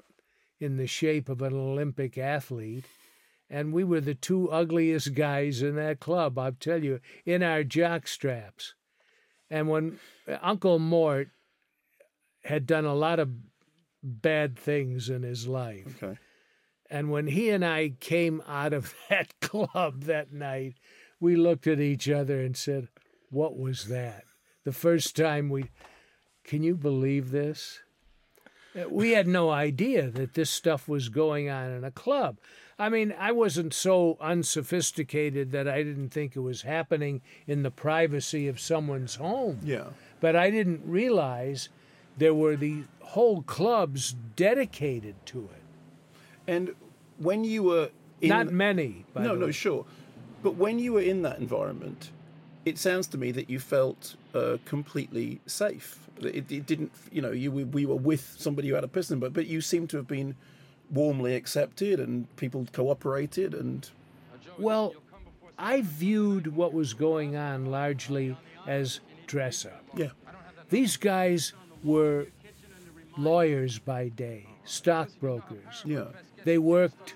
in the shape of an Olympic athlete. And we were the two ugliest guys in that club, I'll tell you, in our jock straps. And when Uncle Mort had done a lot of bad things in his life. Okay. And when he and I came out of that club that night, we looked at each other and said, what was that? The first time we, can you believe this? We had no idea that this stuff was going on in a club. I mean, I wasn't so unsophisticated that I didn't think it was happening in the privacy of someone's home. Yeah. But I didn't realize there were the whole clubs dedicated to it. And when you were in... Not many, by the way. No, no, sure. But when you were in that environment, it sounds to me that you felt uh, completely safe. It, it didn't, you know, you we, we were with somebody who had a pistol, but, but you seemed to have been warmly accepted and people cooperated and... Well, I viewed what was going on largely as dress-up. Yeah. These guys were lawyers by day, stockbrokers. Yeah. They worked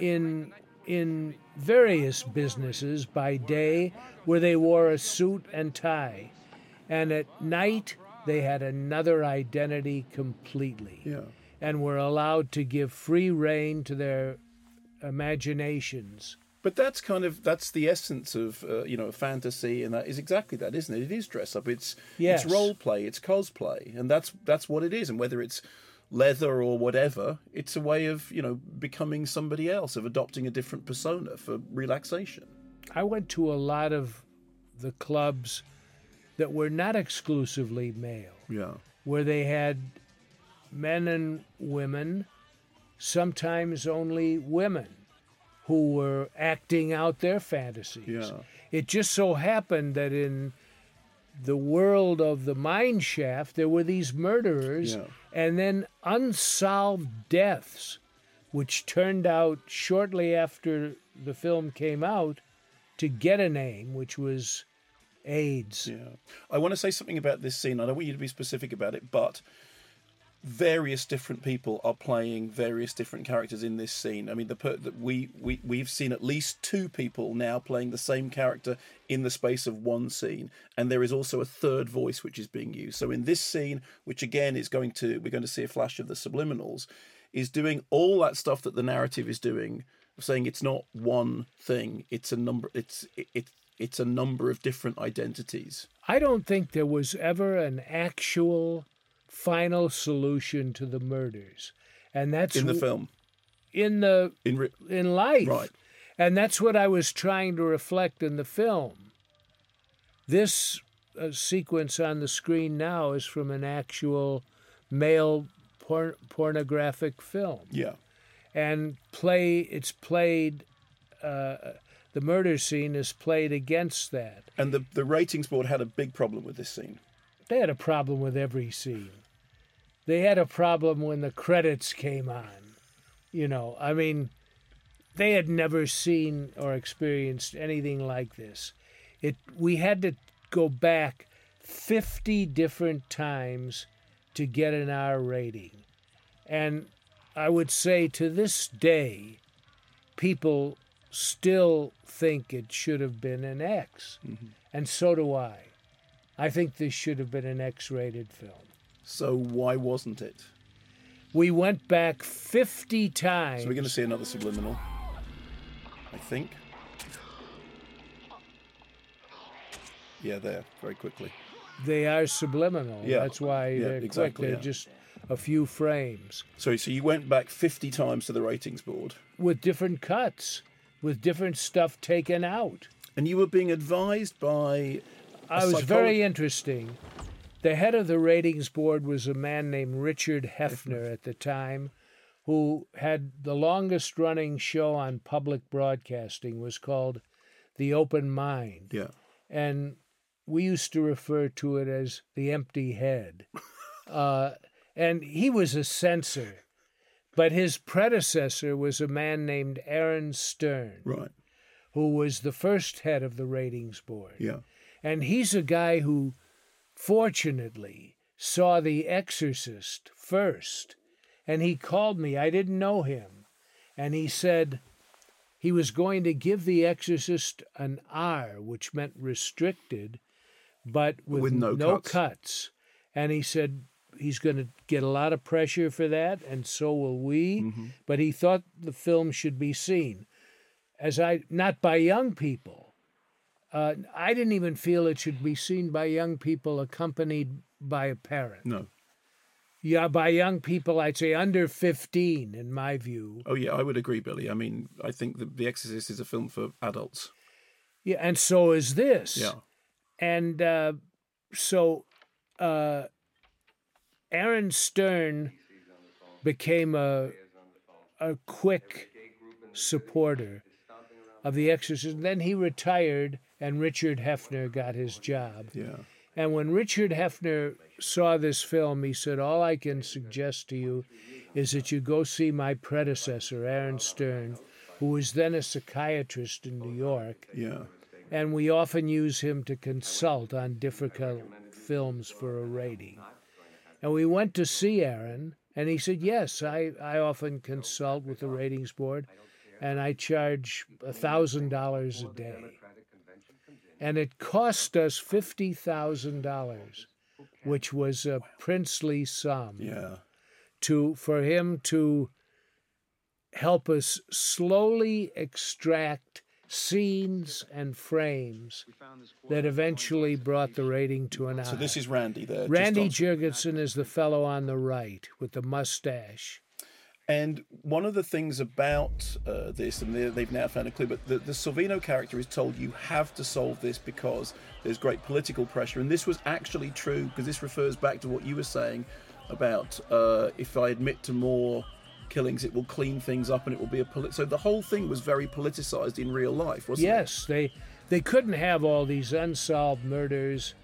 in in various businesses by day where they wore a suit and tie. And at night, they had another identity completely. Yeah. And were allowed to give free rein to their imaginations. But that's kind of, that's the essence of, uh, you know, fantasy, and that is exactly that, isn't it? It is dress up. It's yes. It's role play. It's cosplay. And that's that's what it is. And whether it's leather or whatever, it's a way of, you know, becoming somebody else, of adopting a different persona for relaxation. I went to a lot of the clubs that were not exclusively male. Yeah. Where they had men and women, sometimes only women, who were acting out their fantasies. Yeah. It just so happened that in the world of the mine shaft, there were these murderers, yeah, and then unsolved deaths, which turned out shortly after the film came out to get a name, which was AIDS. Yeah. I want to say something about this scene. I don't want you to be specific about it, but various different people are playing various different characters in this scene. I mean, the per- that we we we've seen at least two people now playing the same character in the space of one scene, and there is also a third voice which is being used. So in this scene, which again is going to we're going to see a flash of the subliminals, is doing all that stuff that the narrative is doing, saying it's not one thing, it's a number, it's it, it it's a number of different identities. I don't think there was ever an actual final solution to the murders, and that's in the film, in the in, re- in life, right? And that's what I was trying to reflect in the film. This uh, sequence on the screen now is from an actual male por- pornographic film, yeah, and play. It's played. Uh, the murder scene is played against that, and the the ratings board had a big problem with this scene. They had a problem with every scene. They had a problem when the credits came on. You know, I mean, they had never seen or experienced anything like this. It, we had to go back fifty different times to get an R rating. And I would say to this day, people still think it should have been an X. Mm-hmm. And so do I. I think this should have been an X-rated film. So why wasn't it? We went back fifty times. So we're going to see another subliminal, I think. Yeah, there, very quickly. They are subliminal. Yeah. That's why yeah, they're exactly, quick. They're yeah. just a few frames. So, so you went back fifty times to the ratings board? With different cuts, with different stuff taken out. And you were being advised by... I was psycholo- very interesting. The head of the ratings board was a man named Richard Hefner at the time, who had the longest-running show on public broadcasting, was called The Open Mind. Yeah. And we used to refer to it as The Empty Head. Uh, and he was a censor, but his predecessor was a man named Aaron Stern, right, who was the first head of the ratings board. Yeah. And he's a guy who, fortunately, saw The Exorcist first. And he called me. I didn't know him. And he said he was going to give The Exorcist an R, which meant restricted, but with, with no, no cuts. cuts. And he said he's going to get a lot of pressure for that, and so will we. Mm-hmm. But he thought the film should be seen, as I not by young people. Uh, I didn't even feel it should be seen by young people accompanied by a parent. No. Yeah, by young people, I'd say under fifteen, in my view. Oh, yeah, I would agree, Billy. I mean, I think that The Exorcist is a film for adults. Yeah, and so is this. Yeah. And uh, so uh, Aaron Stern became a a quick supporter of The Exorcist. And then he retired, and Richard Hefner got his job. Yeah. And when Richard Hefner saw this film, he said, all I can suggest to you is that you go see my predecessor, Aaron Stern, who was then a psychiatrist in New York. Yeah. And we often use him to consult on difficult films for a rating. And we went to see Aaron, and he said, yes, I, I often consult with the ratings board, and I charge one thousand dollars a day. And it cost us fifty thousand dollars, which was a princely sum, yeah, to for him to help us slowly extract scenes and frames that eventually brought the rating to an eye. So this is Randy there. Randy Jurgensen is the fellow on the right with the mustache. And one of the things about uh, this, and they've now found a clue, but the, the Sorvino character is told you have to solve this because there's great political pressure. And this was actually true, because this refers back to what you were saying about uh, if I admit to more killings, it will clean things up and it will be a... Polit- so the whole thing was very politicized in real life, wasn't yes, it? Yes, they, they couldn't have all these unsolved murders,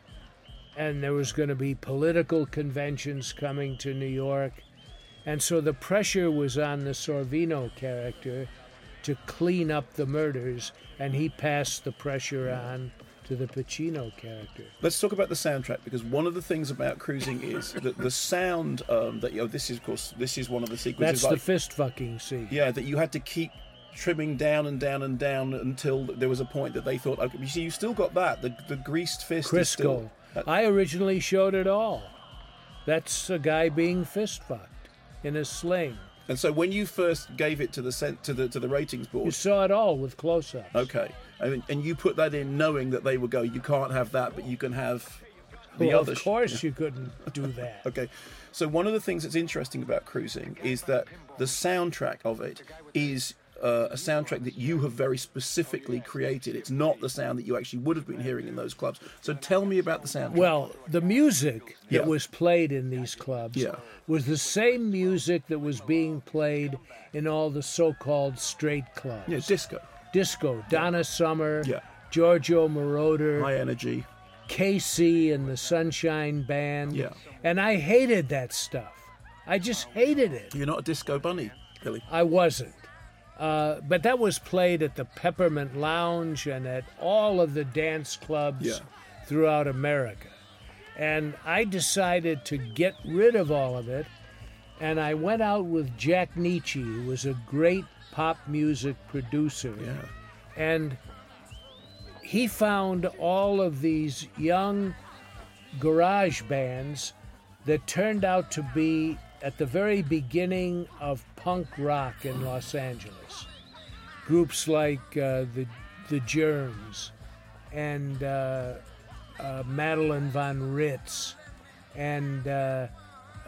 and there was going to be political conventions coming to New York. And so the pressure was on the Sorvino character to clean up the murders, and he passed the pressure on to the Pacino character. Let's talk about the soundtrack, because one of the things about Cruising is that the sound um, that you know, this is, of course, this is one of the sequences. That's like, the fist fucking scene. Yeah, that you had to keep trimming down and down and down until there was a point that they thought, okay, you see, you've still got that. The the greased fist. Crisco. Is still, uh, I originally showed it all. That's a guy being fist fucked in a sling. And so when you first gave it to the cent- to the to the ratings board, you saw it all with close-ups. Okay, I mean, and you put that in knowing that they would go, you can't have that, but you can have the well, other. Of course, you couldn't do that. Okay, so one of the things that's interesting about Cruising is that the soundtrack of it is uh, a soundtrack that you have very specifically created. It's not the sound that you actually would have been hearing in those clubs. So tell me about the soundtrack. Well, the music yeah. that was played in these clubs yeah. was the same music that was being played in all the so-called straight clubs. Yeah, disco. Disco. Donna yeah. Summer, yeah. Giorgio Moroder. High Energy. K C and the Sunshine Band. Yeah. And I hated that stuff. I just hated it. You're not a disco bunny, Billy. I wasn't. Uh, but that was played at the Peppermint Lounge and at all of the dance clubs yeah. throughout America. And I decided to get rid of all of it, and I went out with Jack Nietzsche, who was a great pop music producer yeah. And he found all of these young garage bands that turned out to be at the very beginning of punk rock in Los Angeles. Groups like uh, the the Germs and uh, uh, Madeline von Ritz and uh,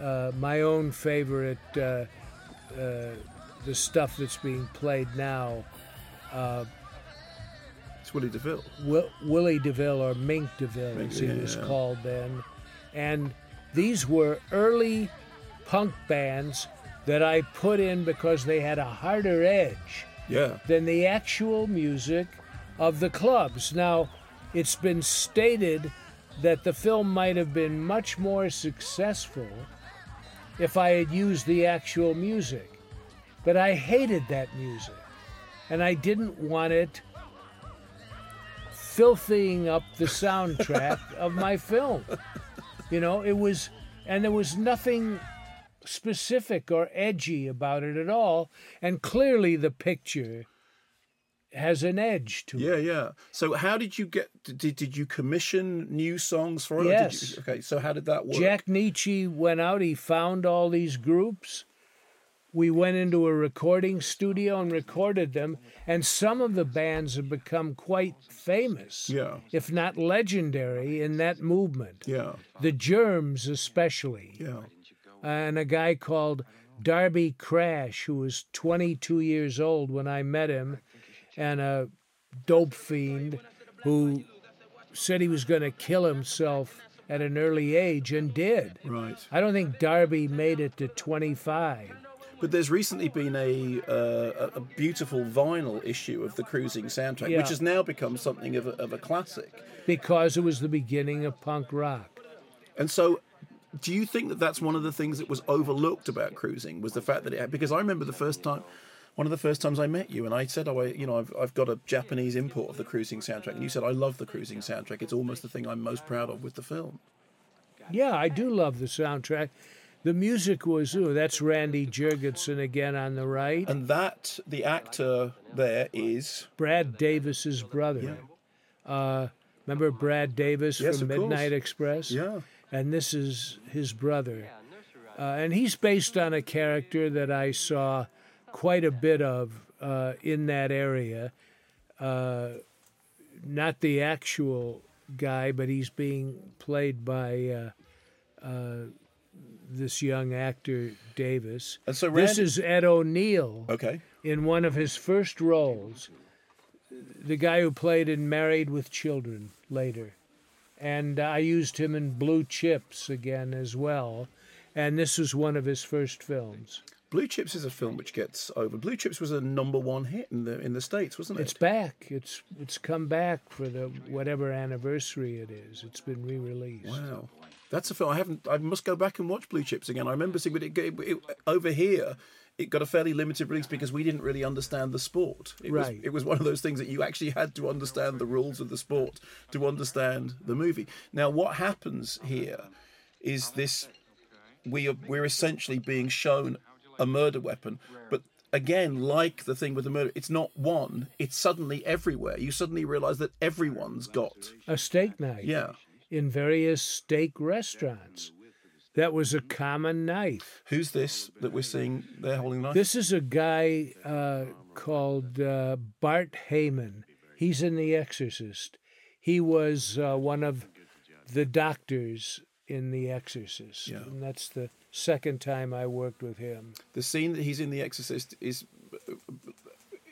uh, my own favorite, uh, uh, the stuff that's being played now. Uh, it's Willie DeVille. Will, Willie DeVille or Mink DeVille, Mink, as he yeah. was called then. And these were early punk bands that I put in because they had a harder edge yeah. than the actual music of the clubs. Now, it's been stated that the film might have been much more successful if I had used the actual music. But I hated that music, and I didn't want it filthying up the soundtrack of my film. You know, it was, and there was nothing specific or edgy about it at all, and clearly the picture has an edge to yeah, it. Yeah, yeah. So how did you get, did, did you commission new songs for it? Yes. Or did you, okay, so how did that work? Jack Nietzsche went out, he found all these groups. We went into a recording studio and recorded them, and some of the bands have become quite famous, yeah. if not legendary, in that movement. Yeah. The Germs especially. Yeah. And a guy called Darby Crash, who was twenty-two years old when I met him, and a dope fiend who said he was going to kill himself at an early age and did. Right. I don't think Darby made it to twenty-five. But there's recently been a uh, a beautiful vinyl issue of the Cruising soundtrack, yeah. which has now become something of a, of a classic. Because it was the beginning of punk rock. And so... do you think that that's one of the things that was overlooked about Cruising, was the fact that it had, because I remember the first time, one of the first times I met you, and I said, oh, I, you know, I've, I've got a Japanese import of the Cruising soundtrack, and you said, I love the Cruising soundtrack. It's almost the thing I'm most proud of with the film. Yeah, I do love the soundtrack. The music was, ooh, that's Randy Jurgensen again on the right. And that, the actor there is... Brad Davis's brother. Yeah. Uh, remember Brad Davis yes, from Midnight course. Express? Yeah. And this is his brother. Uh, and he's based on a character that I saw quite a bit of uh, in that area. Uh, not the actual guy, but he's being played by uh, uh, this young actor, Davis. And so Rand- this is Ed O'Neill okay. in one of his first roles, the guy who played in Married with Children later. And I used him in Blue Chips again as well. And this was one of his first films. Blue Chips is a film which gets over. Blue Chips was a number one hit in the in the States, wasn't it? It's back. It's it's come back for the whatever anniversary it is. It's been re-released. Wow. That's a film I haven't... I must go back and watch Blue Chips again. I remember seeing it, it, it over here... it got a fairly limited release because we didn't really understand the sport. It right. was, it was one of those things that you actually had to understand the rules of the sport to understand the movie. Now, what happens here is this: we are, we're essentially being shown a murder weapon, but again, like the thing with the murder, it's not one; it's suddenly everywhere. You suddenly realise that everyone's got a steak knife. Yeah, in various steak restaurants. That was a common knife. Who's this that we're seeing there holding a knife? This is a guy uh, called uh, Bart Heyman. He's in The Exorcist. He was uh, one of the doctors in The Exorcist. Yeah. And that's the second time I worked with him. The scene that he's in The Exorcist is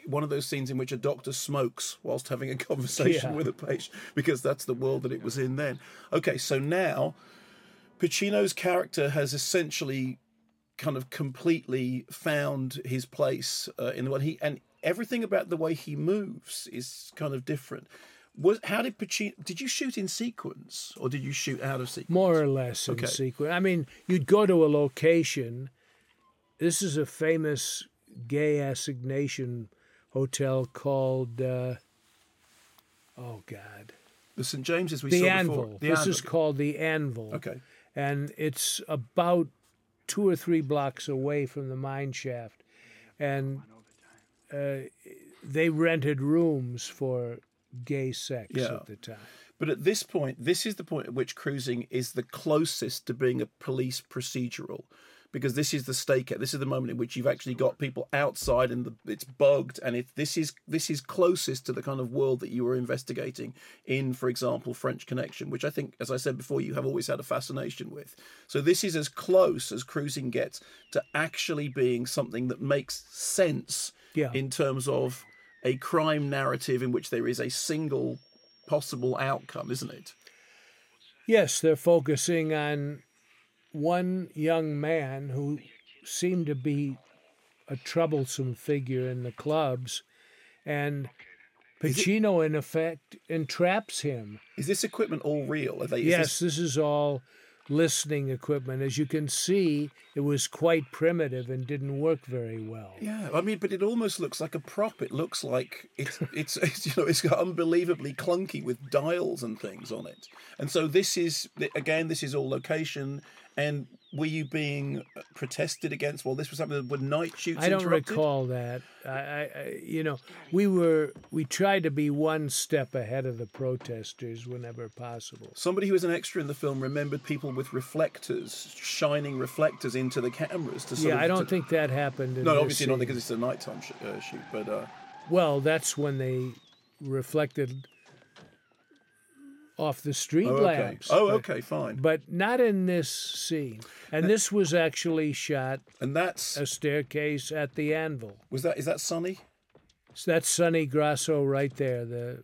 one of those scenes in which a doctor smokes whilst having a conversation yeah. with a patient, because that's the world that it was in then. Okay, so now... Pacino's character has essentially kind of completely found his place uh, in the one he, and everything about the way he moves is kind of different. Was how did Pacino, did you shoot in sequence or did you shoot out of sequence? More or less in okay. sequence. I mean, you'd go to a location. This is a famous gay assignation hotel called, uh, oh God. The Saint James's we the saw Anvil. Before. The this Anvil. This is called The Anvil. Okay. And it's about two or three blocks away from the mine shaft. And uh, they rented rooms for gay sex yeah. at the time. But at this point, this is the point at which Cruising is the closest to being a police procedural, because this is the stakeout. This is the moment in which you've actually got people outside and the, it's bugged, and it, this is this is closest to the kind of world that you were investigating in, for example, French Connection, which I think, as I said before, you have always had a fascination with. So this is as close as Cruising gets to actually being something that makes sense yeah. in terms of a crime narrative in which there is a single possible outcome, isn't it? Yes, they're focusing on one young man who seemed to be a troublesome figure in the clubs, and Pacino, it, in effect, entraps him. Is this equipment all real? Are they, is yes, this... this is all listening equipment. As you can see, it was quite primitive and didn't work very well. Yeah, I mean, but it almost looks like a prop. It looks like it's it's, it's you know, it's unbelievably clunky with dials and things on it. And so this is again, this is all location. And were you being protested against? Well, this was something that were night shoots. I don't recall that. I, I, you know, we were we tried to be one step ahead of the protesters whenever possible. Somebody who was an extra in the film remembered people with reflectors, shining reflectors into the cameras. To sort yeah, of, I don't to, think that happened. In no, this obviously scene. Not because it's a nighttime sh- uh, shoot. But uh... well, that's when they reflected off the street oh, okay. lamps. Oh, but, okay, fine. But not in this scene. And that, this was actually shot. And that's a staircase at the Anvil. Was that? Is that Sonny? So that's Sonny Grosso right there, the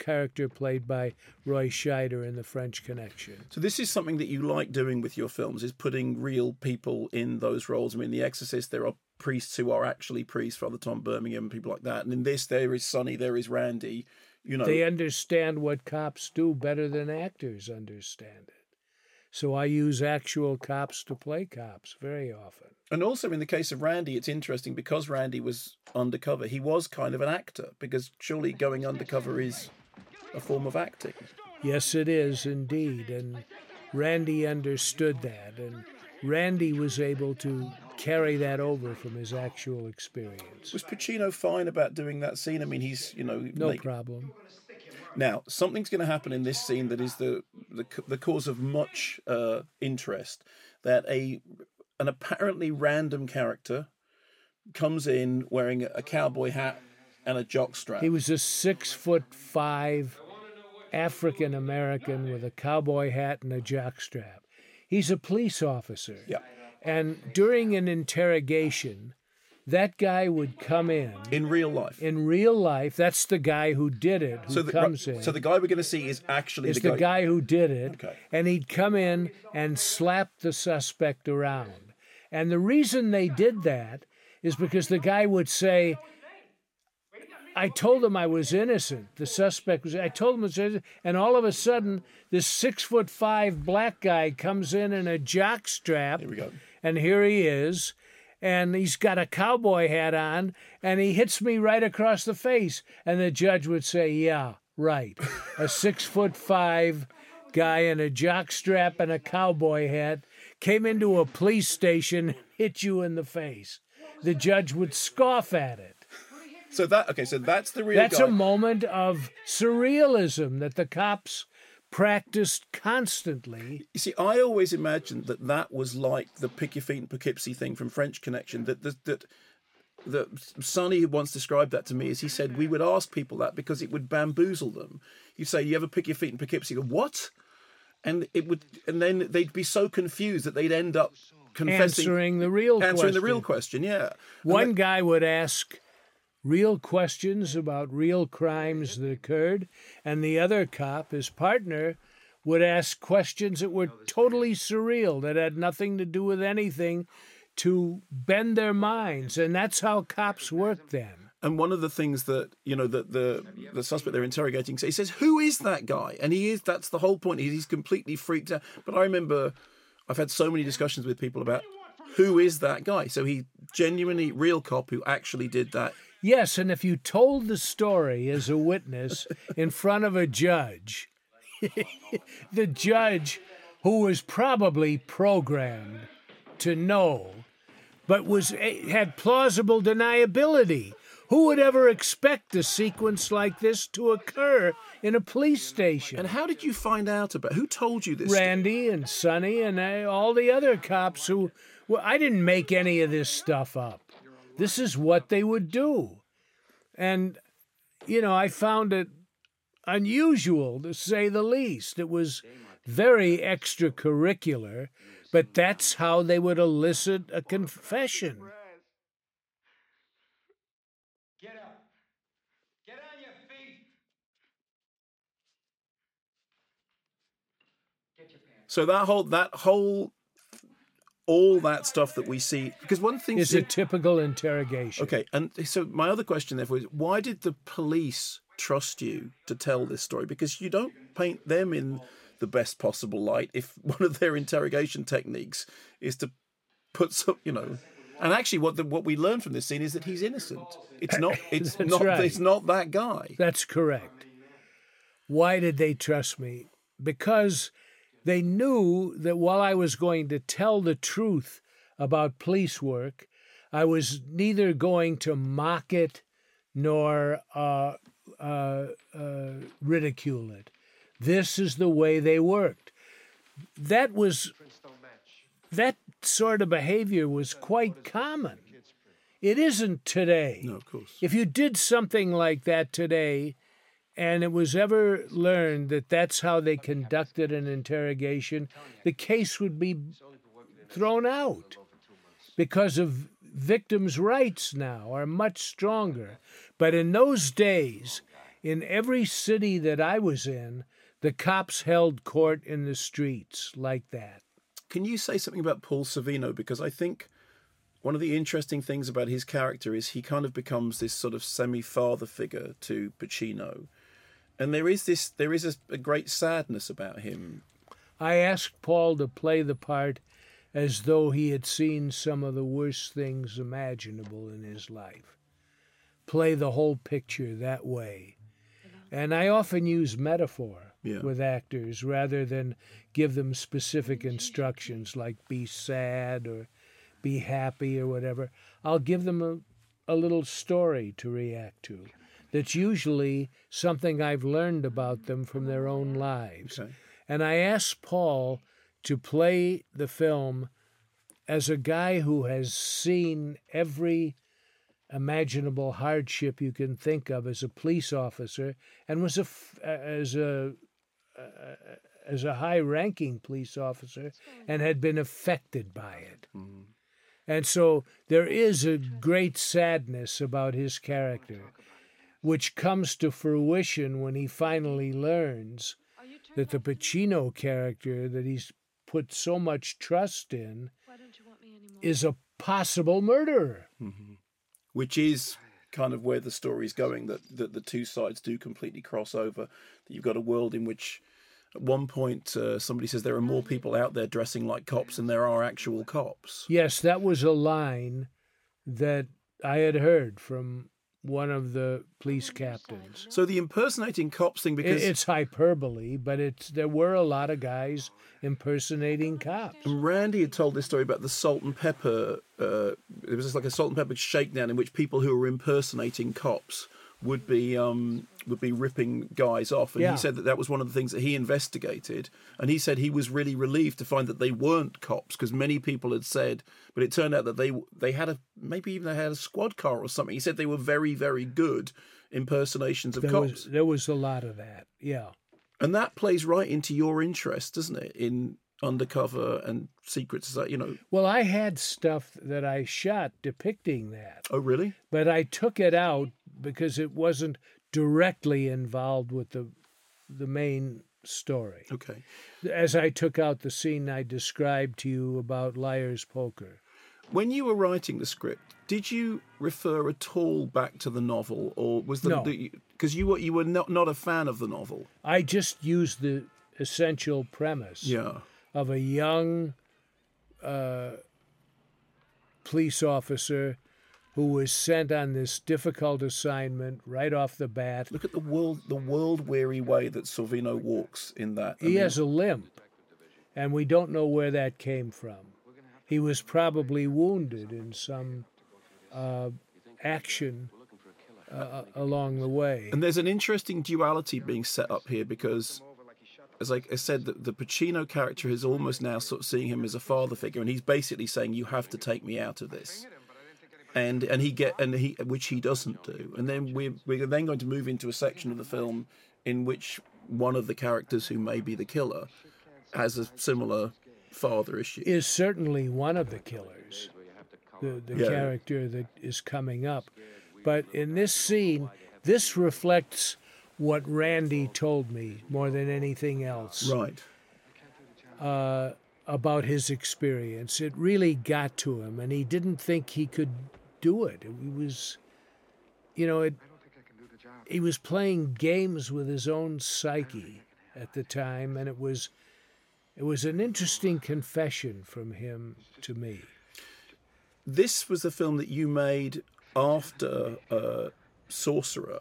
character played by Roy Scheider in The French Connection. So this is something that you like doing with your films, is putting real people in those roles. I mean, The Exorcist, there are priests who are actually priests, Father Tom Birmingham, people like that. And in this, there is Sonny, there is Randy. You know, they understand what cops do better than actors understand it. So I use actual cops to play cops very often. And also in the case of Randy, it's interesting because Randy was undercover. He was kind of an actor, because surely going undercover is a form of acting. Yes, it is indeed. And Randy understood that. And Randy was able to carry that over from his actual experience. Was Pacino fine about doing that scene? I mean, he's, you know... No like... problem. Now, something's going to happen in this scene that is the the, the cause of much uh, interest, that a an apparently random character comes in wearing a cowboy hat and a jockstrap. He was a six foot five African-American with a cowboy hat and a jockstrap. He's a police officer. Yeah. And during an interrogation, that guy would come in. In real life. In real life. That's the guy who did it, who so the, comes in. So the guy we're going to see is actually is the, the guy. the guy who did it. Okay. And he'd come in and slap the suspect around. And the reason they did that is because the guy would say, I told him I was innocent. The suspect was, I told him I was innocent. And all of a sudden, this six foot five black guy comes in in a jock strap. Here we go. And here he is, and he's got a cowboy hat on, and he hits me right across the face. And the judge would say, yeah, right. A six foot five guy in a jock strap and a cowboy hat came into a police station and hit you in the face. The judge would scoff at it. So that, okay, so that's the real That's guy. A moment of surrealism that the cops practiced constantly. You see, I always imagined that that was like the pick your feet and Poughkeepsie thing from French Connection. That that that, that Sonny once described that to me, as he said, we would ask people that because it would bamboozle them. You'd say, you ever pick your feet in Poughkeepsie? What? And it would, and then they'd be so confused that they'd end up confessing, answering the real answering question. Answering the real question, yeah. One then, guy would ask real questions about real crimes that occurred, and the other cop, his partner, would ask questions that were totally surreal, that had nothing to do with anything, to bend their minds. And that's how cops work then. And one of the things that, you know, that the the suspect they're interrogating, he says, who is that guy? And he is, that's the whole point. He's completely freaked out. But I remember I've had so many discussions with people about who is that guy? So he genuinely, real cop who actually did that. Yes, and if you told the story as a witness in front of a judge, the judge, who was probably programmed to know, but was had plausible deniability, Who would ever expect a sequence like this to occur in a police station? And how did you find out about it? Who told you this? Randy and Sonny and I, all the other cops who... Well, I didn't make any of this stuff up. This is what they would do. And, you know, I found it unusual, to say the least. It was very extracurricular, but that's how they would elicit a confession. Get up. Get on your feet. Get your pants. So that whole, that whole, all that stuff that we see, because one thing is a typical interrogation. Okay, and so my other question therefore is, why did the police trust you to tell this story? Because you don't paint them in the best possible light if one of their interrogation techniques is to put some, you know. And actually, what the, what we learn from this scene is that he's innocent. It's not. It's not. Right. It's not that guy. That's correct. Why did they trust me? Because they knew that while I was going to tell the truth about police work, I was neither going to mock it nor uh, uh, uh, ridicule it. This is the way they worked. That was that. sort of behavior was quite common. It isn't today. No, of course. If you did something like that today, and it was ever learned that that's how they conducted an interrogation, the case would be thrown out because of victims' rights now are much stronger. But in those days, in every city that I was in, the cops held court in the streets like that. Can you say something about Paul Sorvino? Because I think one of the interesting things about his character is he kind of becomes this sort of semi-father figure to Pacino. And there is this, there is a, a great sadness about him. I asked Paul to play the part as though he had seen some of the worst things imaginable in his life. Play the whole picture that way. And I often use metaphor. Yeah. With actors rather than give them specific instructions like be sad or be happy or whatever. I'll give them a, a little story to react to that's usually something I've learned about them from their own lives. Okay. And I asked Paul to play the film as a guy who has seen every imaginable hardship you can think of as a police officer and was a, as a... Uh, as a high-ranking police officer and had been affected by it. Mm-hmm. And so there is a great sadness about his character, which comes to fruition when he finally learns that the Pacino character that he's put so much trust in is a possible murderer. Mm-hmm. Which is... kind of where the story's going, that, that the two sides do completely cross over. You've got a world in which at one point uh, somebody says there are more people out there dressing like cops than there are actual cops. Yes, that was a line that I had heard from one of the police captains. So the impersonating cops thing, because... It, it's hyperbole, but it's there were a lot of guys impersonating cops. Randy had told this story about the salt and pepper... Uh, it was just like a salt and pepper shakedown in which people who were impersonating cops would be um, would be ripping guys off. And yeah. He said that that was one of the things that he investigated. And he said he was really relieved to find that they weren't cops because many people had said, but it turned out that they they had a, maybe even they had a squad car or something. He said they were very, very good impersonations of there cops. Was, there was a lot of that, yeah. And that plays right into your interest, doesn't it, in undercover and secret society, you know? Well, I had stuff that I shot depicting that. Oh, really? But I took it out because it wasn't directly involved with the the main story. Okay. As I took out the scene I described to you about Liar's Poker. When you were writing the script, did you refer at all back to the novel, or was the, no. the because you were you were not not a fan of the novel? I just used the essential premise. Yeah. Of a young uh, police officer who was sent on this difficult assignment right off the bat. Look at the world, the world-weary way that Sorvino walks in that. I he mean... has a limp, and we don't know where that came from. He was probably wounded in some uh, action uh, along the way. And there's an interesting duality being set up here because, as I said, the, the Pacino character is almost now sort of seeing him as a father figure, and he's basically saying, "You have to take me out of this," and and he get and he which he doesn't do. And then we're we're then going to move into a section of the film in which one of the characters who may be the killer has a similar father issue. Is certainly one of the killers, the the yeah. character that is coming up, but in this scene, this reflects what Randy told me more than anything else, right? Uh, about his experience. It really got to him, and he didn't think he could do it. It was, you know, it. He was playing games with his own psyche at the time, and it was, it was an interesting confession from him to me. This was the film that you made after uh, Sorcerer,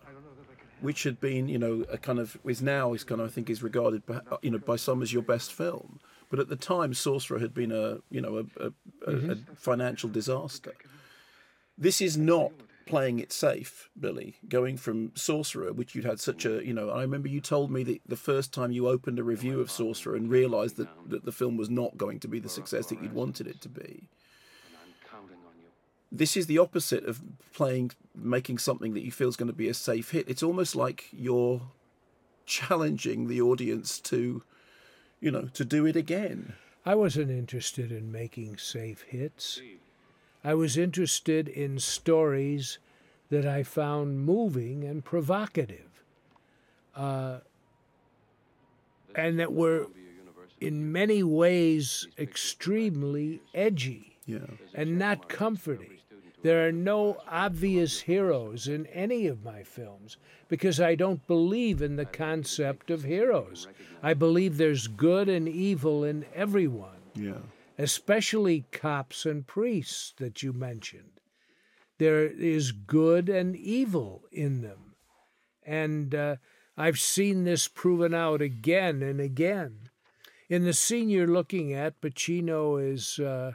which had been, you know, a kind of is now is kind of I think is regarded, by, you know, by some as your best film. But at the time, Sorcerer had been a, you know, a, a, mm-hmm. a, a financial disaster. This is not playing it safe, Billy. Going from Sorcerer, which you'd had such a, you know, I remember you told me that the first time you opened a review of Sorcerer and realised that, that the film was not going to be the success that you'd wanted it to be. This is the opposite of playing, making something that you feel is going to be a safe hit. It's almost like you're challenging the audience to, you know, to do it again. I wasn't interested in making safe hits. I was interested in stories that I found moving and provocative, uh, and that were in many ways extremely edgy yeah. and not comforting. There are no obvious heroes in any of my films because I don't believe in the concept of heroes. I believe there's good and evil in everyone, yeah. especially cops and priests that you mentioned. There is good and evil in them. And uh, I've seen this proven out again and again. In the scene you're looking at, Pacino is... Uh,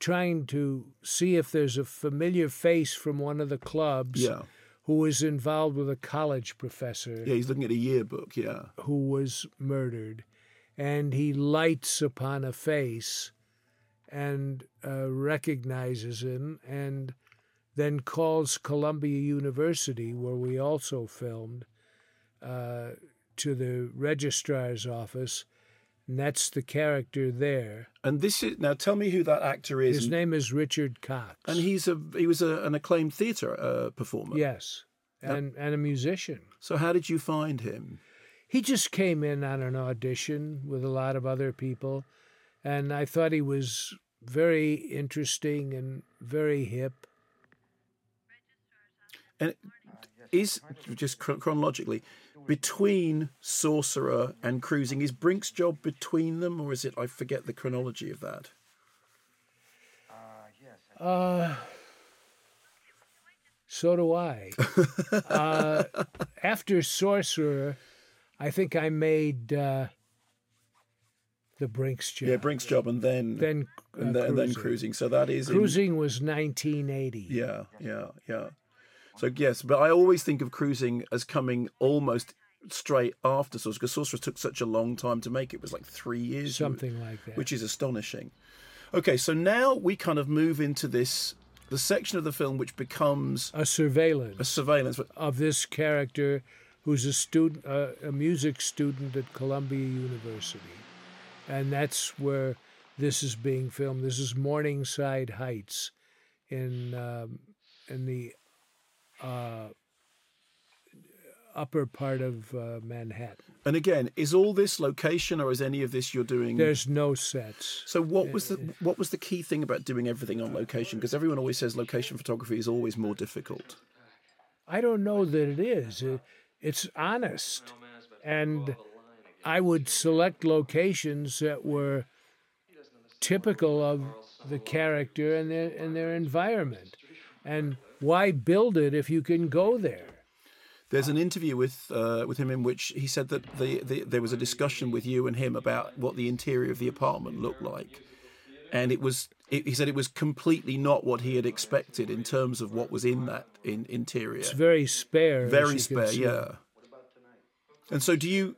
trying to see if there's a familiar face from one of the clubs yeah. who was involved with a college professor. Yeah, he's looking at a yearbook, yeah. Who was murdered. And he lights upon a face and uh, recognizes him and then calls Columbia University, where we also filmed, uh, to the registrar's office. And that's the character there. And this is now. Tell me who that actor is. His name is Richard Cox, and he's a he was a, an acclaimed theater uh, performer. Yes, and now, and a musician. So how did you find him? He just came in on an audition with a lot of other people, and I thought he was very interesting and very hip. And is just chronologically. Between Sorcerer and Cruising, is Brink's job between them, or is it, I forget the chronology of that? Uh, so do I. uh, after Sorcerer, I think I made uh, the Brink's job. Yeah, Brink's job, and then then, uh, and then, Cruising. then Cruising. So that is Cruising in, was nineteen eighty. Yeah, yeah, yeah. So, yes, but I always think of Cruising as coming almost straight after Sorcerer, because Sorcerer took such a long time to make. It was like three years. Something like that. Which is astonishing. Okay, so now we kind of move into this, the section of the film which becomes... A surveillance. A surveillance. Of this character who's a student, uh, a music student at Columbia University. And that's where this is being filmed. This is Morningside Heights in um, in the... Uh, upper part of uh, Manhattan. And again, is all this location, or is any of this you're doing? There's no sets. So what was the what was the key thing about doing everything on location? Because everyone always says location photography is always more difficult. I don't know that it is. It, it's honest, and I would select locations that were typical of the character and their and their environment, and. Why build it if you can go there? There's an interview with uh, with him in which he said that the, the there was a discussion with you and him about what the interior of the apartment looked like, and it was It, he said it was completely not what he had expected in terms of what was in that in interior. It's very spare. Very spare, yeah. And so do you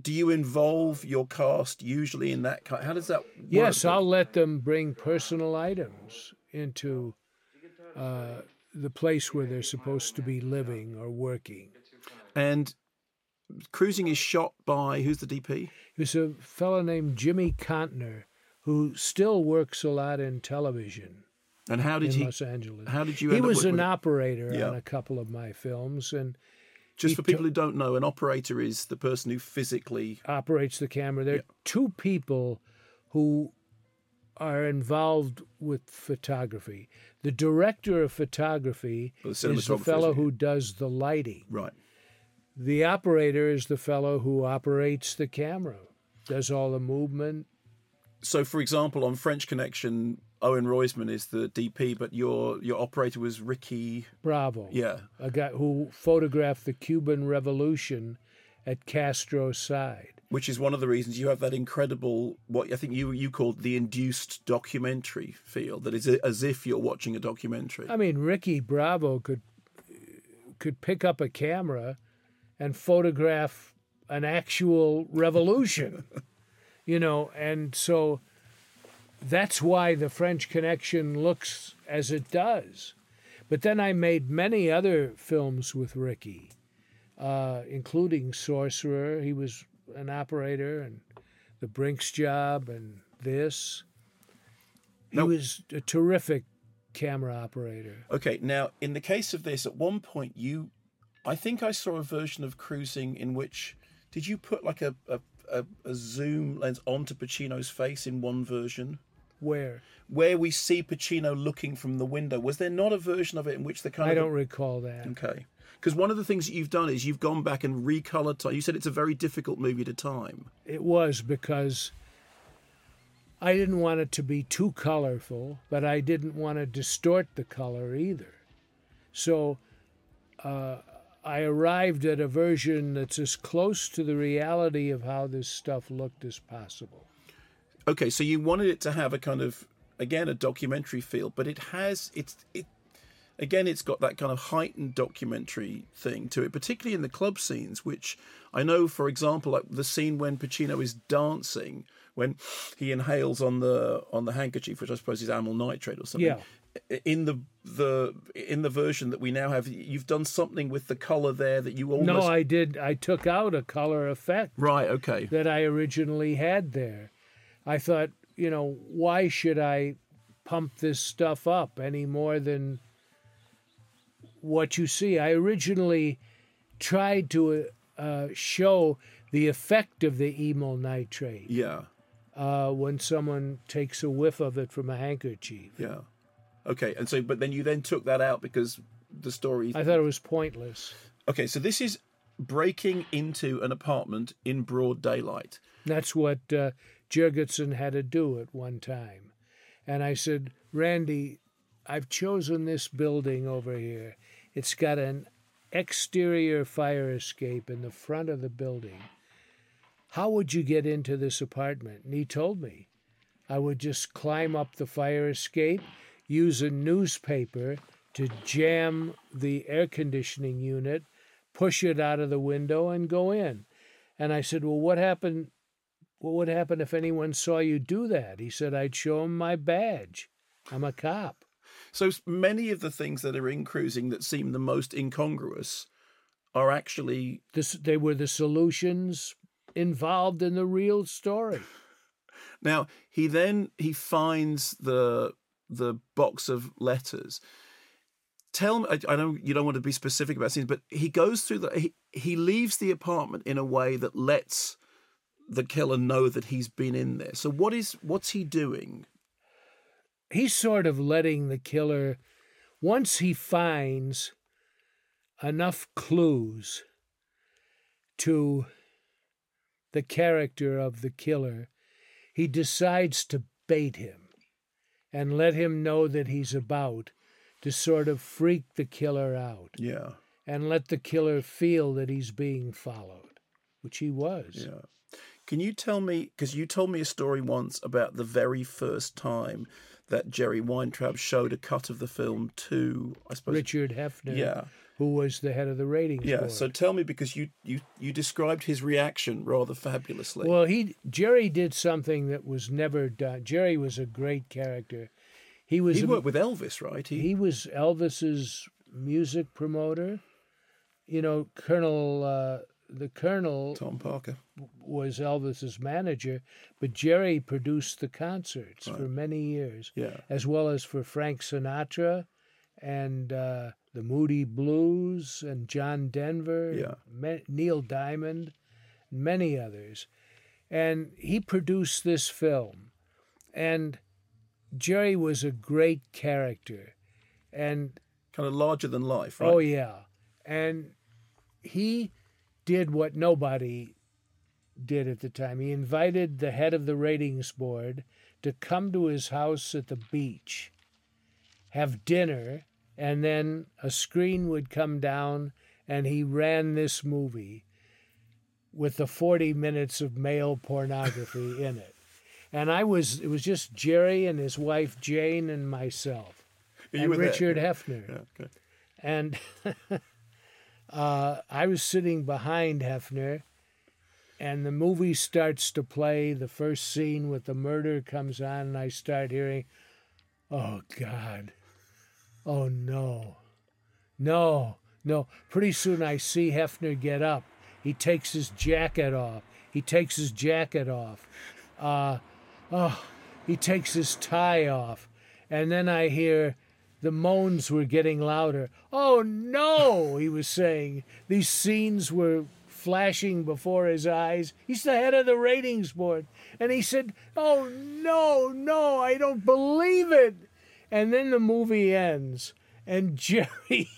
do you involve your cast usually in that kind? How does that work? Yes, I'll let them bring personal items into uh, the place where they're supposed to be living or working. And Cruising is shot by, who's the D P? It's a fellow named Jimmy Contner, who still works a lot in television. And how did in he? Los Angeles. How did you? He end was up with, an operator yeah. on a couple of my films, and just for people t- who don't know, an operator is the person who physically operates the camera. There yeah. are two people who are involved with photography. The director of photography the is the fellow who does the lighting. Right. The operator is the fellow who operates the camera, does all the movement. So, for example, on French Connection, Owen Roisman is the D P, but your your operator was Ricky Bravo. Yeah, a guy who photographed the Cuban Revolution at Castro's side. Which is one of the reasons you have that incredible, what I think you you called the induced documentary feel, that is as if you're watching a documentary. I mean, Ricky Bravo could could pick up a camera and photograph an actual revolution. You know, and so that's why the French Connection looks as it does. But then I made many other films with Ricky, uh, including Sorcerer. He was an operator, and The Brinks Job, and this. He now, was a terrific camera operator. Okay, now, in the case of this, at one point you... I think I saw a version of Cruising in which... Did you put like a... a A, a zoom lens onto Pacino's face in one version? Where? Where we see Pacino looking from the window. Was there not a version of it in which the kind I of... I don't recall that. Okay. Because one of the things that you've done is you've gone back and recolored time. You said it's a very difficult movie to time. It was, because I didn't want it to be too colorful, but I didn't want to distort the color either. So uh, I arrived at a version that's as close to the reality of how this stuff looked as possible. Okay, so you wanted it to have a kind of, again, a documentary feel, but it has, it's, it, again, it's got that kind of heightened documentary thing to it, particularly in the club scenes, which I know, for example, like the scene when Pacino is dancing, when he inhales on the on the handkerchief, which I suppose is amyl nitrate or something. Yeah. In the the in the version that we now have, you've done something with the color there that you almost... No, I did. I took out a color effect. Right, okay. That I originally had there. I thought, you know, why should I pump this stuff up any more than what you see? I originally tried to uh, show the effect of the amyl nitrate. Yeah. Uh, when someone takes a whiff of it from a handkerchief. Yeah. Okay, and so, but then you then took that out because the story... I thought it was pointless. Okay, so this is breaking into an apartment in broad daylight. That's what uh, Jurgensen had to do at one time. And I said, Randy, I've chosen this building over here. It's got an exterior fire escape in the front of the building. How would you get into this apartment? And he told me. I would just climb up the fire escape, use a newspaper to jam the air conditioning unit, push it out of the window, and go in. And I said, well, what happened? What would happen if anyone saw you do that? He said, I'd show him my badge. I'm a cop. So many of the things that are in Cruising that seem the most incongruous are actually... This, they were the solutions involved in the real story. Now, he then he finds the... the box of letters. Tell me, I, I know you don't want to be specific about scenes, but he goes through the, he, he leaves the apartment in a way that lets the killer know that he's been in there. So what is, what's he doing? He's sort of letting the killer, once he finds enough clues to the character of the killer, he decides to bait him and let him know that he's about, to sort of freak the killer out. Yeah. And let the killer feel that he's being followed, which he was. Yeah. Can you tell me, because you told me a story once about the very first time that Jerry Weintraub showed a cut of the film to, I suppose, Richard Hefner, yeah, who was the head of the ratings yeah, board. Yeah, so tell me, because you, you, you described his reaction rather fabulously. Well, he Jerry did something that was never done. Jerry was a great character. He was He worked a, with Elvis, right? He, he was Elvis's music promoter. You know, Colonel... Uh, The Colonel, Tom Parker, was Elvis's manager, but Jerry produced the concerts right. for many years, yeah. as well as for Frank Sinatra and uh, the Moody Blues and John Denver, yeah. Ma- Neil Diamond, and many others. And he produced this film. And Jerry was a great character. And kind of larger than life, right? Oh, yeah. And he... did what nobody did at the time. He invited the head of the ratings board to come to his house at the beach, have dinner, and then a screen would come down, and he ran this movie with the forty minutes of male pornography in it. And I was, it was just Jerry and his wife Jane and myself, and Richard there? Hefner. Yeah, okay. And... Uh, I was sitting behind Hefner, and the movie starts to play. The first scene with the murder comes on, and I start hearing, oh, God, oh, no, no, no. Pretty soon I see Hefner get up. He takes his jacket off. He takes his jacket off. Uh, oh, he takes his tie off. And then I hear... the moans were getting louder. Oh, no, he was saying. These scenes were flashing before his eyes. He's the head of the ratings board. And he said, oh, no, no, I don't believe it. And then the movie ends. And Jerry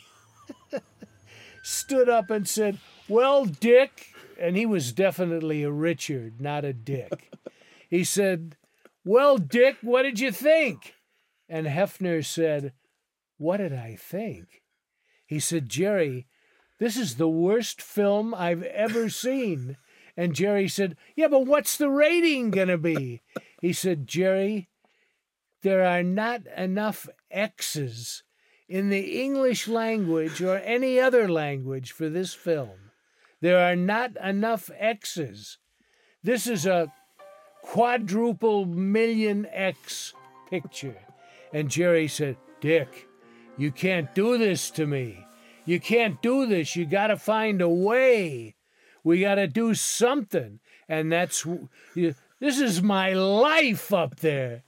stood up and said, well, Dick. And he was definitely a Richard, not a Dick. He said, well, Dick, what did you think? And Hefner said, what did I think? He said, Jerry, this is the worst film I've ever seen. And Jerry said, yeah, but what's the rating going to be? He said, Jerry, there are not enough X's in the English language or any other language for this film. There are not enough X's. This is a quadruple million X picture. And Jerry said, Dick, you can't do this to me. You can't do this. You got to find a way. We got to do something. And that's, you, this is my life up there.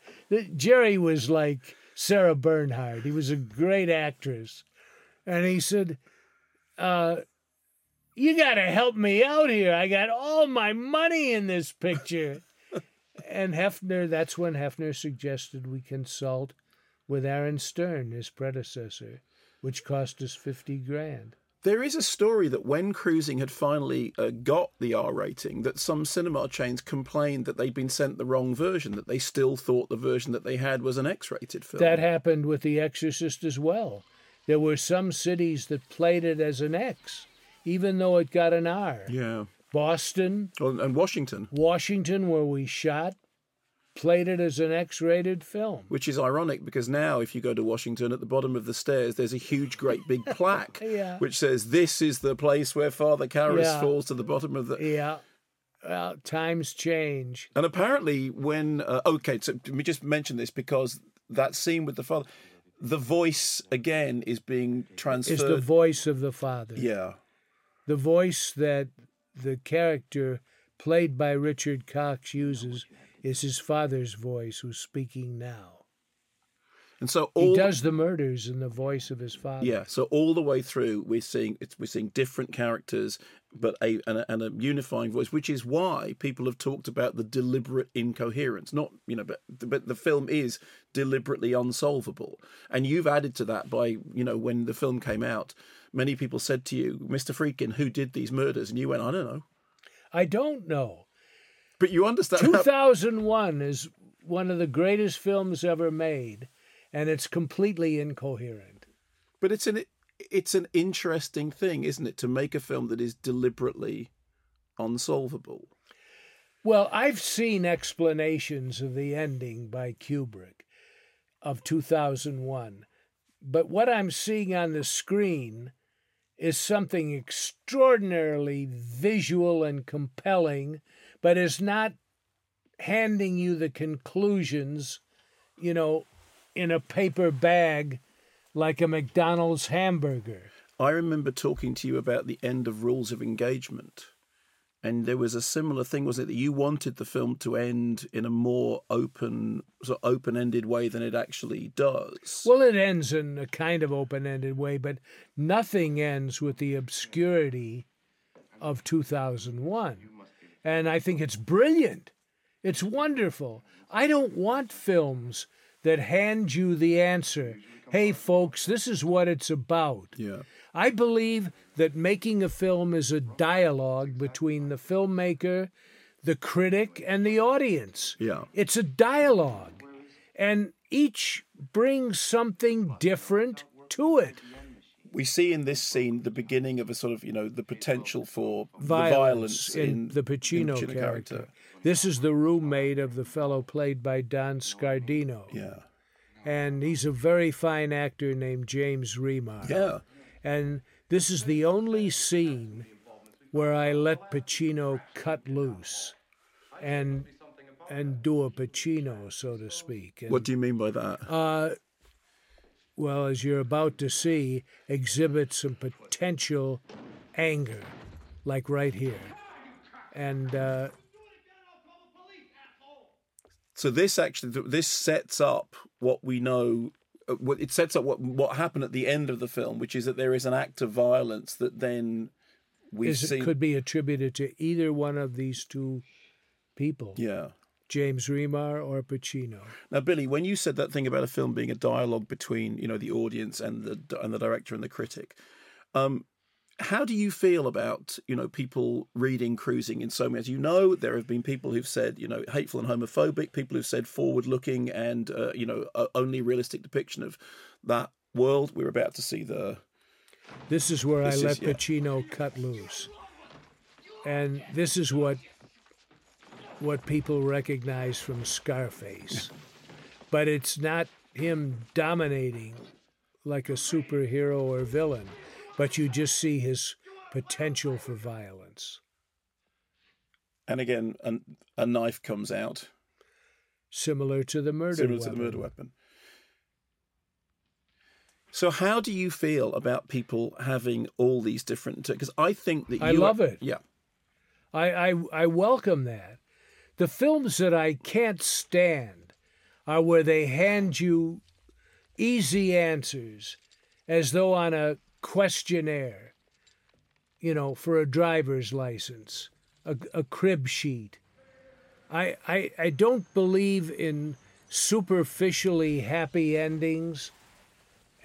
Jerry was like Sarah Bernhardt. He was a great actress. And he said, uh, you got to help me out here. I got all my money in this picture. And Hefner, that's when Hefner suggested we consult with Aaron Stern, his predecessor, which cost us fifty grand. There is a story that when Cruising had finally uh, got the R rating, that some cinema chains complained that they'd been sent the wrong version, that they still thought the version that they had was an X-rated film. That happened with The Exorcist as well. There were some cities that played it as an X, even though it got an R. Yeah. Boston. Oh, and Washington. Washington, where we shot, played it as an X-rated film. Which is ironic, because now if you go to Washington, at the bottom of the stairs, there's a huge, great big plaque yeah. which says, this is the place where Father Karras yeah. falls to the bottom of the... Yeah. Well, times change. And apparently when... Uh, okay, so let me just mention this, because that scene with the father, the voice, again, is being transferred. It's the voice of the father. Yeah. The voice that the character played by Richard Cox uses... is his father's voice who's speaking now. And so all, he does the murders in the voice of his father. Yeah, so all the way through we're seeing it's, we're seeing different characters, but a and, a and a unifying voice, which is why people have talked about the deliberate incoherence. Not you know, but but the film is deliberately unsolvable. And you've added to that by you know when the film came out, many people said to you, Mister Friedkin, who did these murders? And you went, I don't know. I don't know. But you understand two thousand one how... is one of the greatest films ever made, and it's completely incoherent. But it's an it's an interesting thing, isn't it, to make a film that is deliberately unsolvable? Well, I've seen explanations of the ending by Kubrick. of two thousand one. But what I'm seeing on the screen is something extraordinarily visual and compelling, but is not handing you the conclusions, you know, in a paper bag like a McDonald's hamburger. I remember talking to you about the end of Rules of Engagement, and there was a similar thing, wasn't it, that you wanted the film to end in a more open, sort of open-ended way than it actually does. Well, it ends in a kind of open-ended way, but nothing ends with the obscurity of two thousand one. And I think it's brilliant. It's wonderful. I don't want films that hand you the answer. Hey, folks, this is what it's about. Yeah. I believe that making a film is a dialogue between the filmmaker, the critic, and the audience. Yeah. It's a dialogue, and each brings something different to it. We see in this scene the beginning of a sort of, you know, the potential for violence, the violence in, in the Pacino, in Pacino character. character. This is the roommate of the fellow played by Don Scardino. Yeah. And he's a very fine actor named James Remar. Yeah. And this is the only scene where I let Pacino cut loose and and do a Pacino, so to speak. And, what do you mean by that? Uh, well, as you're about to see, exhibit some potential anger, like right here. And... Uh, So this actually, this sets up what we know, it sets up what what happened at the end of the film, which is that there is an act of violence that then we see. It could be attributed to either one of these two people. Yeah. James Remar or Pacino. Now, Billy, when you said that thing about a film being a dialogue between, you know, the audience and the and the director and the critic, um, how do you feel about, you know, people reading Cruising in so many? As you know, there have been people who've said, you know, hateful and homophobic, people who've said forward-looking and, uh, you know, uh, only realistic depiction of that world. We're about to see the... This is where this I is, let yeah. Pacino cut loose. And this is what what people recognize from Scarface. But it's not him dominating like a superhero or villain. But you just see his potential for violence. And again, an, a knife comes out. Similar to the murder Similar weapon. Similar to the murder weapon. So how do you feel about people having all these different... Because I think that you... I love are, it. Yeah. I, I I welcome that. The films that I can't stand are where they hand you easy answers as though on a questionnaire, you know, for a driver's license, a, a crib sheet. I, I I don't believe in superficially happy endings,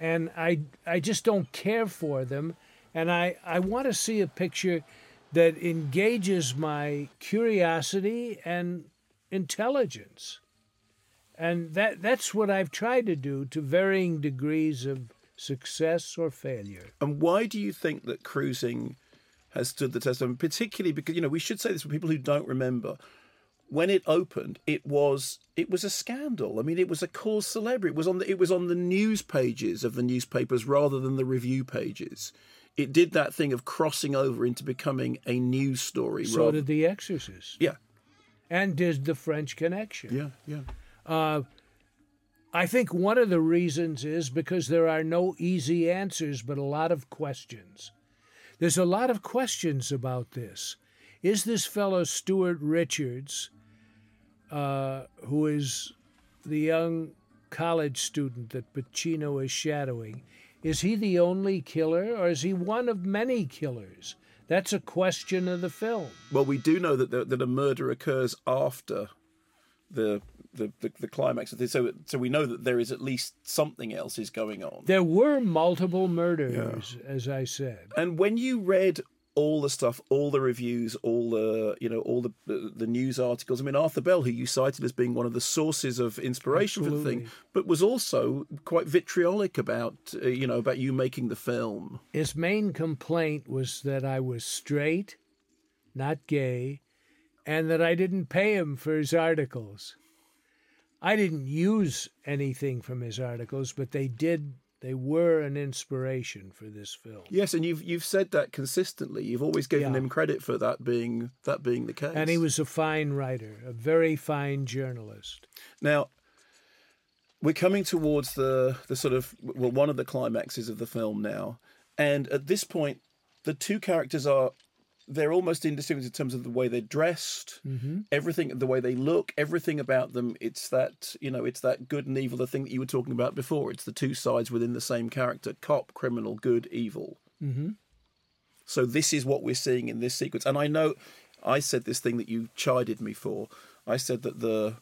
and I I just don't care for them, and I, I want to see a picture that engages my curiosity and intelligence. And that that's what I've tried to do to varying degrees of success or failure. And why do you think that Cruising has stood the test? I mean, particularly because, you know, we should say this for people who don't remember. When it opened, it was it was a scandal. I mean, it was a cause celebre. It was on the it was on the news pages of the newspapers rather than the review pages. It did that thing of crossing over into becoming a news story. So rather... did The Exorcist. Yeah, and did The French Connection. Yeah, yeah. Uh, I think one of the reasons is because there are no easy answers, but a lot of questions. There's a lot of questions about this. Is this fellow Stuart Richards, uh, who is the young college student that Pacino is shadowing, is he the only killer or is he one of many killers? That's a question of the film. Well, we do know that the, that a murder occurs after the... The, the the climax of this, so so we know that there is at least something else is going on. There were multiple murders, yeah. as I said. And when you read all the stuff, all the reviews, all the you know, all the the news articles. I mean, Arthur Bell, who you cited as being one of the sources of inspiration Absolutely. for the thing, but was also quite vitriolic about uh, you know about you making the film. His main complaint was that I was straight, not gay, and that I didn't pay him for his articles. I didn't use anything from his articles, but they did. They were an inspiration for this film. Yes, and you've you've said that consistently. You've always given yeah. him credit for that being that being the case. And he was a fine writer, a very fine journalist. Now, we're coming towards the the sort of well, one of the climaxes of the film now, and at this point, the two characters are. They're almost indistinguishable in terms of the way they're dressed, mm-hmm. everything, the way they look, everything about them. It's that, you know, it's that good and evil, the thing that you were talking about before. It's the two sides within the same character, cop, criminal, good, evil. Mm-hmm. So this is what we're seeing in this sequence. And I know I said this thing that you chided me for. I said that the...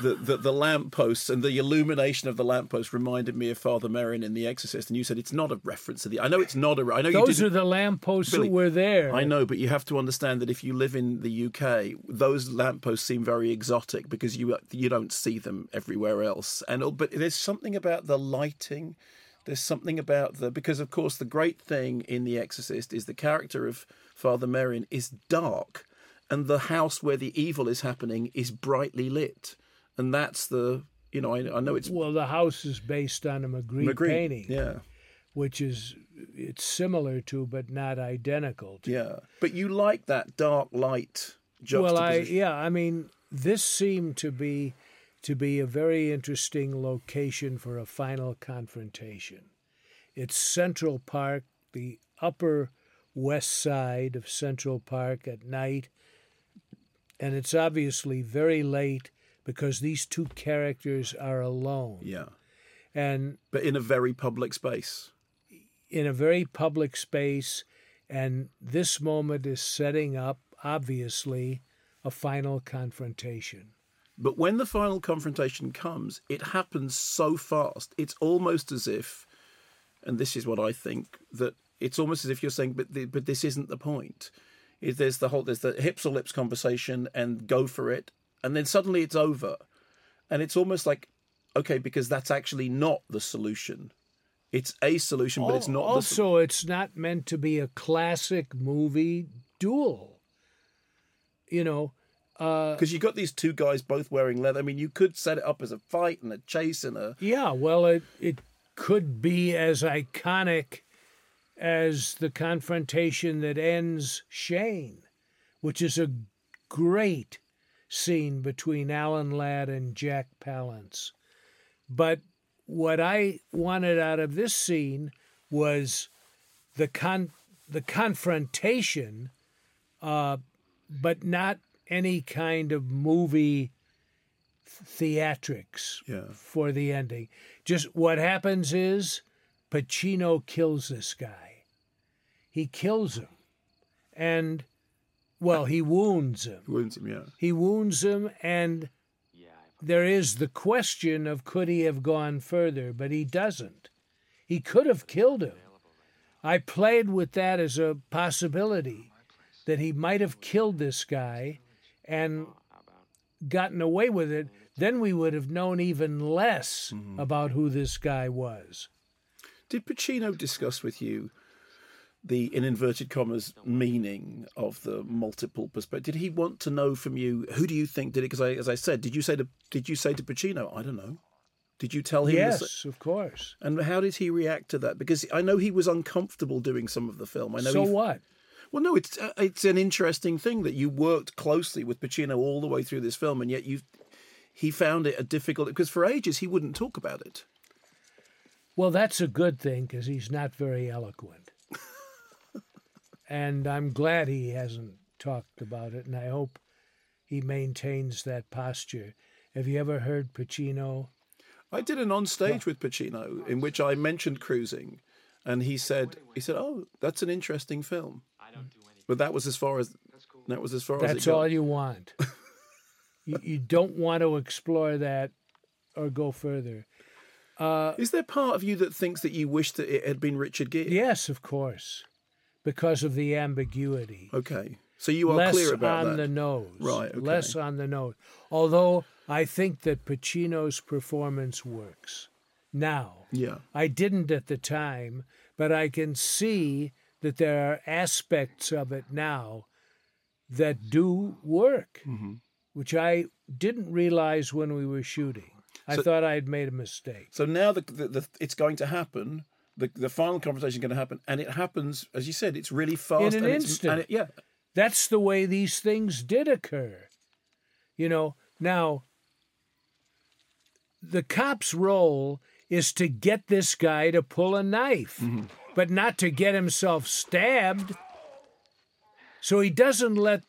the, the the lampposts and the illumination of the lamppost reminded me of Father Marion in The Exorcist, and you said it's not a reference to the. I know it's not a. I know those you are the lampposts that were there. I know, but you have to understand that if you live in the U K, those lampposts seem very exotic because you you don't see them everywhere else. And but there's something about the lighting. There's something about the because of course the great thing in The Exorcist is the character of Father Marion is dark, and the house where the evil is happening is brightly lit. And that's the, you know, I, I know it's... Well, the house is based on a Magritte, Magritte painting. Yeah. Which is, it's similar to, but not identical to. Yeah. But you like that dark light juxtaposition. Well, I, yeah, I mean, this seemed to be, to be a very interesting location for a final confrontation. It's Central Park, the upper west side of Central Park at night. And it's obviously very late. Because these two characters are alone. Yeah. And but in a very public space. In a very public space. And this moment is setting up, obviously, a final confrontation. But when the final confrontation comes, it happens so fast. It's almost as if, and this is what I think, that it's almost as if you're saying, but the, but this isn't the point. There's the whole, there's the hips or lips conversation and go for it. And then suddenly it's over. And it's almost like, okay, because that's actually not the solution. It's a solution, but it's not also, the solution. Also, it's not meant to be a classic movie duel. You know? Because uh, you got these two guys both wearing leather. I mean, you could set it up as a fight and a chase and a... Yeah, well, it it could be as iconic as the confrontation that ends Shane, which is a great... scene between Alan Ladd and Jack Palance. But what I wanted out of this scene was the con the confrontation, uh, but not any kind of movie theatrics yeah. for the ending. Just what happens is Pacino kills this guy. He kills him. And... Well, he wounds him. He wounds him, yeah. He wounds him, and there is the question of could he have gone further, but he doesn't. He could have killed him. I played with that as a possibility, that he might have killed this guy and gotten away with it. Then we would have known even less mm-hmm. about who this guy was. Did Pacino discuss with you the, in inverted commas, meaning of the multiple perspective? Did he want to know from you, who do you think did it? Because I, as I said, did you say to did you say to Pacino, I don't know. Did you tell him? Yes, this? Of course. And how did he react to that? Because I know he was uncomfortable doing some of the film. I know. So he, what? Well, no, it's uh, it's an interesting thing that you worked closely with Pacino all the way through this film, and yet you he found it a difficult... Because for ages, he wouldn't talk about it. Well, that's a good thing, because he's not very eloquent. And I'm glad he hasn't talked about it, and I hope he maintains that posture. Have you ever heard Pacino? I did an on-stage no. with Pacino in which I mentioned Cruising, and he said, "He said, oh, that's an interesting film." I don't do anything. But that was as far as that was as far that's as that's all got. You want. you, you don't want to explore that or go further. Uh, Is there part of you that thinks that you wish that it had been Richard Gere? Yes, of course. Because of the ambiguity. Okay. So you are less clear about that. Less on the nose. Right, okay. Less on the nose. Although I think that Pacino's performance works now. Yeah. I didn't at the time, but I can see that there are aspects of it now that do work, mm-hmm. which I didn't realize when we were shooting. I so, thought I had made a mistake. So now the, the, the, it's going to happen. The, the final conversation is going to happen. And it happens, as you said, it's really fast. In an and instant. And it, yeah. That's the way these things did occur. You know, now, the cop's role is to get this guy to pull a knife, mm-hmm. but not to get himself stabbed. So he doesn't let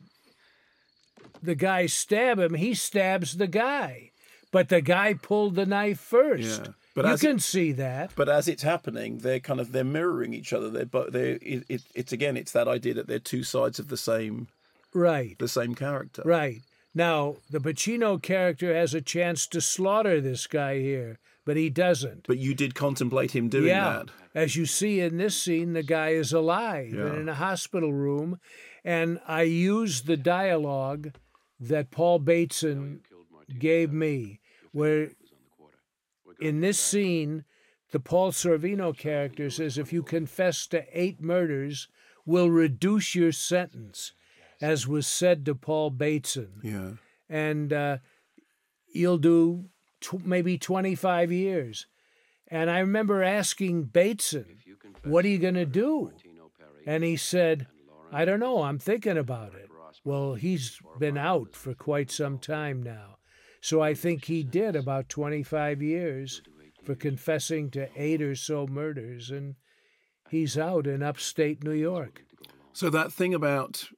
the guy stab him. He stabs the guy. But the guy pulled the knife first. Yeah. But you can it, see that. But as it's happening, they're kind of they're mirroring each other. They're but they it, it, it's again it's that idea that they're two sides of the same, right? The same character, right? Now the Pacino character has a chance to slaughter this guy here, but he doesn't. But you did contemplate him doing yeah. that, as you see in this scene. The guy is alive yeah. and in a hospital room, and I used the dialogue that Paul Bateson gave me, where. In this scene, the Paul Sorvino character says, if you confess to eight murders, we'll reduce your sentence, as was said to Paul Bateson. Yeah. And uh, you'll do tw- maybe twenty-five years. And I remember asking Bateson, what are you going to do? And he said, I don't know, I'm thinking about it. Well, he's been out for quite some time now. So I think he did about twenty-five years for confessing to eight or so murders, and he's out in upstate New York. So that thing about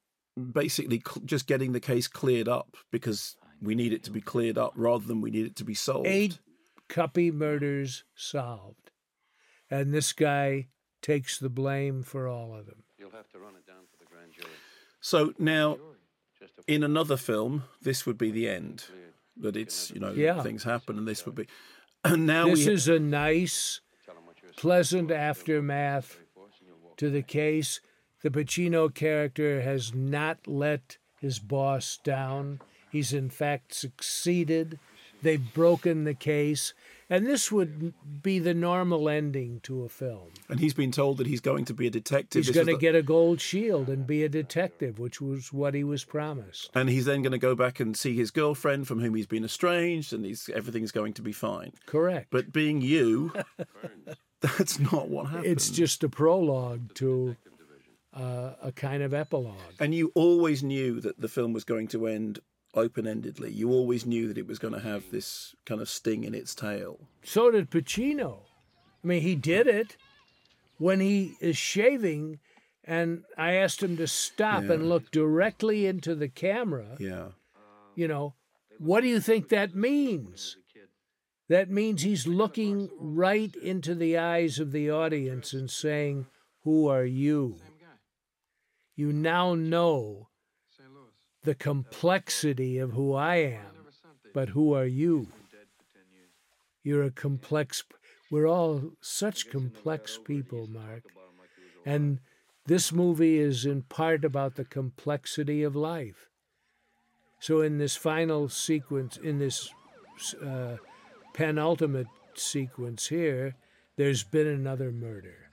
basically just getting the case cleared up because we need it to be cleared up rather than we need it to be solved. Eight Cuppy murders solved, and this guy takes the blame for all of them. You'll have to run it down for the grand jury. So now, in another film, this would be the end. That it's, you know, yeah. things happen, and this would be. And now this we... is a nice, pleasant aftermath to the case. The Pacino character has not let his boss down. He's, in fact, succeeded. They've broken the case. And this would be the normal ending to a film. And he's been told that he's going to be a detective. He's going to the... get a gold shield and be a detective, which was what he was promised. And he's then going to go back and see his girlfriend from whom he's been estranged, and he's, everything's going to be fine. Correct. But being you, that's not what happened. It's just a prologue to uh, a kind of epilogue. And you always knew that the film was going to end open-endedly. You always knew that it was going to have this kind of sting in its tail. So did Pacino. I mean, he did it when he is shaving, and I asked him to stop yeah. and look directly into the camera. Yeah. You know, what do you think that means? That means he's looking right into the eyes of the audience and saying, who are you? You now know the complexity of who I am, but who are you? You're a complex... We're all such complex people, Mark. And this movie is in part about the complexity of life. So in this final sequence, in this uh, penultimate sequence here, there's been another murder.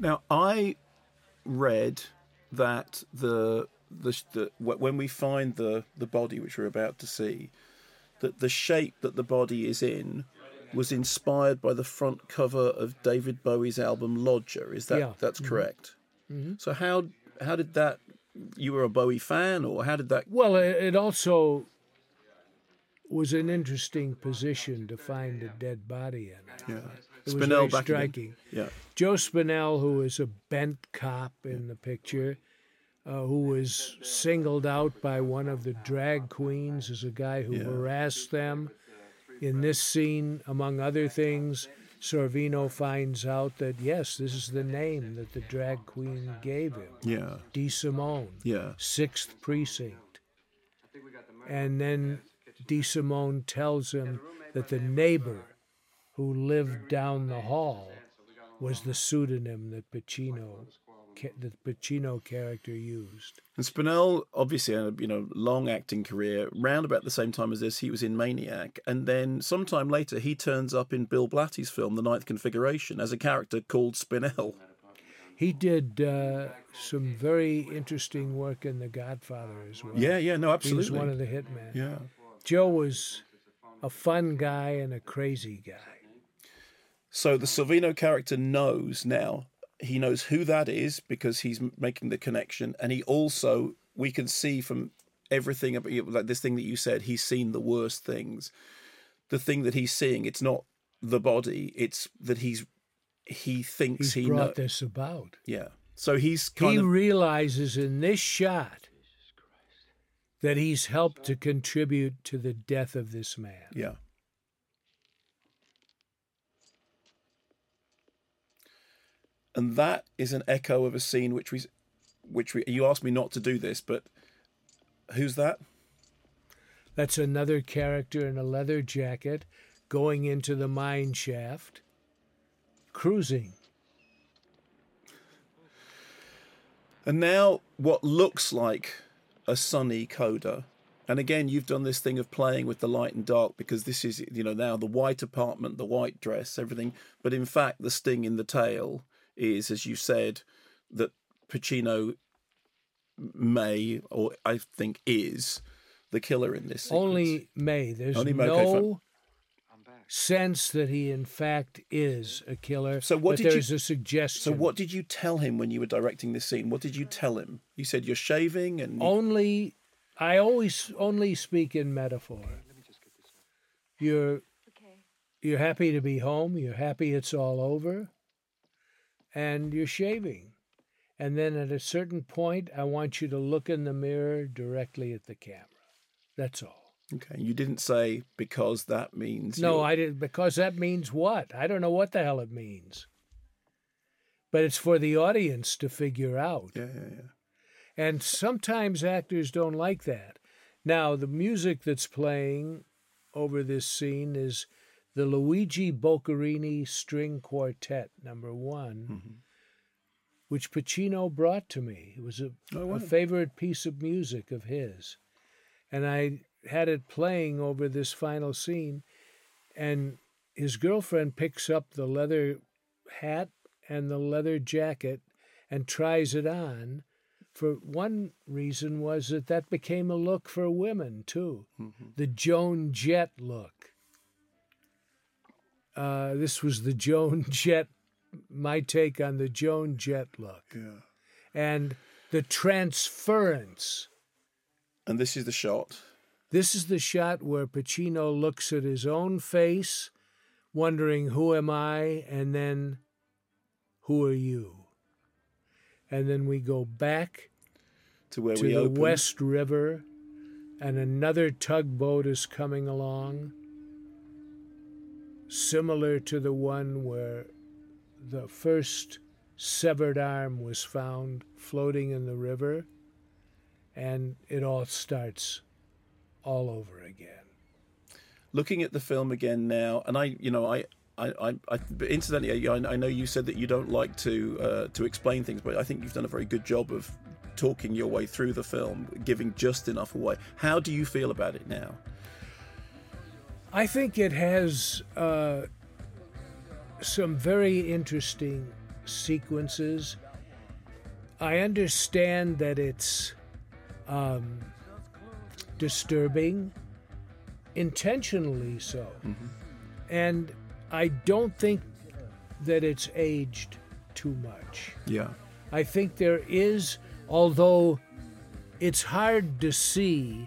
Now, I read that the... The, the, when we find the, the body, which we're about to see, that the shape that the body is in was inspired by the front cover of David Bowie's album Lodger. Is that yeah. that's correct? Mm-hmm. So how how did that? You were a Bowie fan, or how did that? Well, it also was an interesting position to find a dead body in. Yeah, it was Spinell very back striking. Again. Yeah, Joe Spinell, who is a bent cop in the picture. Uh, who was singled out by one of the drag queens as a guy who yeah. harassed them. In this scene, among other things, Sorvino finds out that, yes, this is the name that the drag queen gave him. Yeah. De Simone. Yeah. Sixth Precinct. And then De Simone tells him that the neighbor who lived down the hall was the pseudonym that Pacino the Pacino character used. And Spinell, obviously, had a you know, long acting career. Round about the same time as this, he was in Maniac. And then sometime later, he turns up in Bill Blatty's film, The Ninth Configuration, as a character called Spinell. He did uh, some very interesting work in The Godfather as well. Yeah, yeah, no, absolutely. He was one of the hitmen. Yeah. Joe was a fun guy and a crazy guy. So the Sorvino character knows now. He knows who that is because he's making the connection. And he also, we can see from everything, like this thing that you said, he's seen the worst things. The thing that he's seeing, it's not the body, it's that he's he thinks he's he brought knows. This about. Yeah. So he's kind he of... He realizes in this shot that he's helped to contribute to the death of this man. Yeah. And that is an echo of a scene which we, which we, you asked me not to do this, but who's that? That's another character in a leather jacket going into the mine shaft, cruising. And now what looks like a sunny coda. And again, you've done this thing of playing with the light and dark because this is, you know, now the white apartment, the white dress, everything. But in fact, the sting in the tail is, as you said, that Pacino may, or I think is, the killer in this sequence. Only may. There's Only may. no okay, sense that he, in fact, is a killer, so what but did there's you, a suggestion. So what did you tell him when you were directing this scene? What did you tell him? You said you're shaving and... Only... I always only speak in metaphor. Let me just get this one. You're, okay. you're happy to be home. You're happy it's all over. And you're shaving. And then at a certain point, I want you to look in the mirror directly at the camera. That's all. Okay. You didn't say because that means... No, you're... I didn't. Because that means what? I don't know what the hell it means. But it's for the audience to figure out. Yeah, yeah, yeah. And sometimes actors don't like that. Now, the music that's playing over this scene is the Luigi Boccherini String Quartet, number one, mm-hmm. which Pacino brought to me. It was a, oh, wow. a favorite piece of music of his. And I had it playing over this final scene, and his girlfriend picks up the leather hat and the leather jacket and tries it on. For one reason was that that became a look for women, too. Mm-hmm. The Joan Jett look. Uh, this was the Joan Jett, my take on the Joan Jett look. Yeah. And the transference. And this is the shot. This is the shot where Pacino looks at his own face, wondering, who am I? And then, who are you? And then we go back to where to we the open. West River, and another tugboat is coming along, similar to the one where the first severed arm was found floating in the river, and it all starts all over again. Looking at the film again now, and I, you know, I... I, I, I, incidentally, I, I know you said that you don't like to uh, to explain things, but I think you've done a very good job of talking your way through the film, giving just enough away. How do you feel about it now? I think it has uh, some very interesting sequences. I understand that it's um, disturbing, intentionally so, mm-hmm. and I don't think that it's aged too much. Yeah. I think there is, although it's hard to see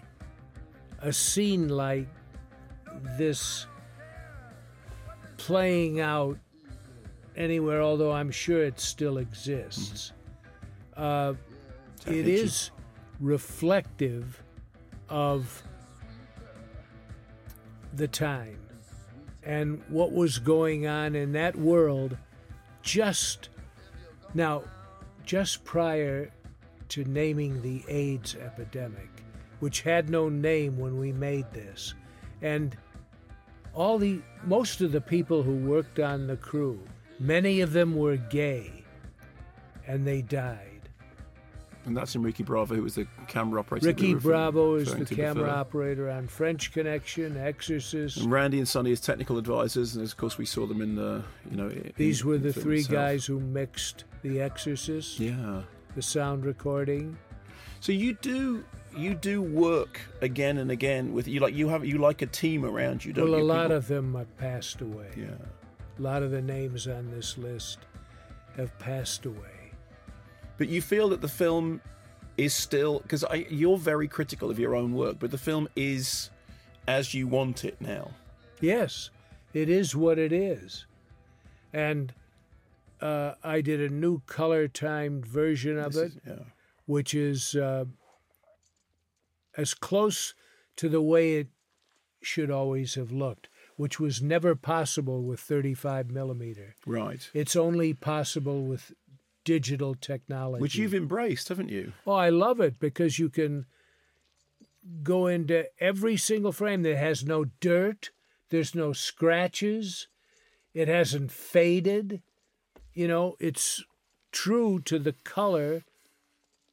a scene like this playing out anywhere, although I'm sure it still exists. Uh, it is reflective of the time. And what was going on in that world just now, just prior to naming the AIDS epidemic, which had no name when we made this. And all the most of the people who worked on the crew, many of them were gay, and they died. And that's in Ricky Bravo, who was the camera operator. Ricky Bravo is the camera operator on French Connection, Exorcist. And Randy and Sonny as technical advisors, and of course we saw them in the, you know. These were the three guys who mixed the Exorcist. Yeah. The sound recording. So you do you do work again and again with you. Like you have, you like a team around you, don't well, you? Well, a lot People... of them have passed away. Yeah, a lot of the names on this list have passed away. But you feel that the film is still, because you're very critical of your own work, but the film is as you want it now. Yes, it is what it is, and uh, I did a new color-timed version of this it, is, yeah. which is. Uh, as close to the way it should always have looked, which was never possible with thirty-five millimeter. Right. It's only possible with digital technology. Which you've embraced, haven't you? Oh, I love it, because you can go into every single frame that has no dirt, there's no scratches, it hasn't faded. You know, it's true to the color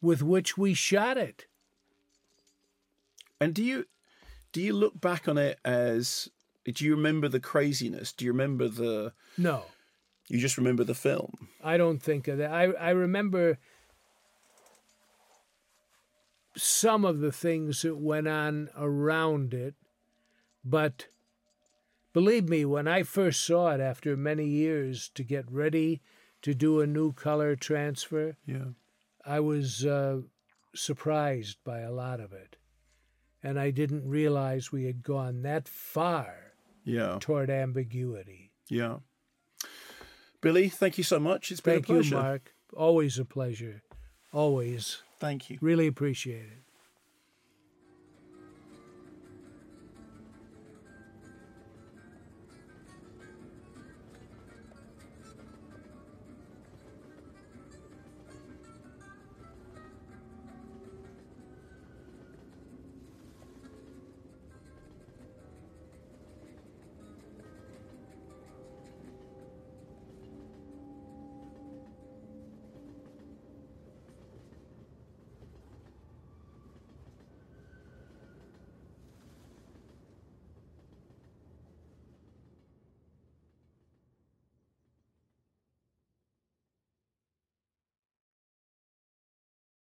with which we shot it. And do you do you look back on it as, do you remember the craziness? Do you remember the... No. You just remember the film. I don't think of that. I, I remember some of the things that went on around it, but believe me, when I first saw it after many years to get ready to do a new color transfer, yeah. I was uh, surprised by a lot of it. And I didn't realize we had gone that far yeah. toward ambiguity. Yeah. Billy, thank you so much. It's been thank a pleasure. Thank you, Mark. Always a pleasure. Always. Thank you. Really appreciate it.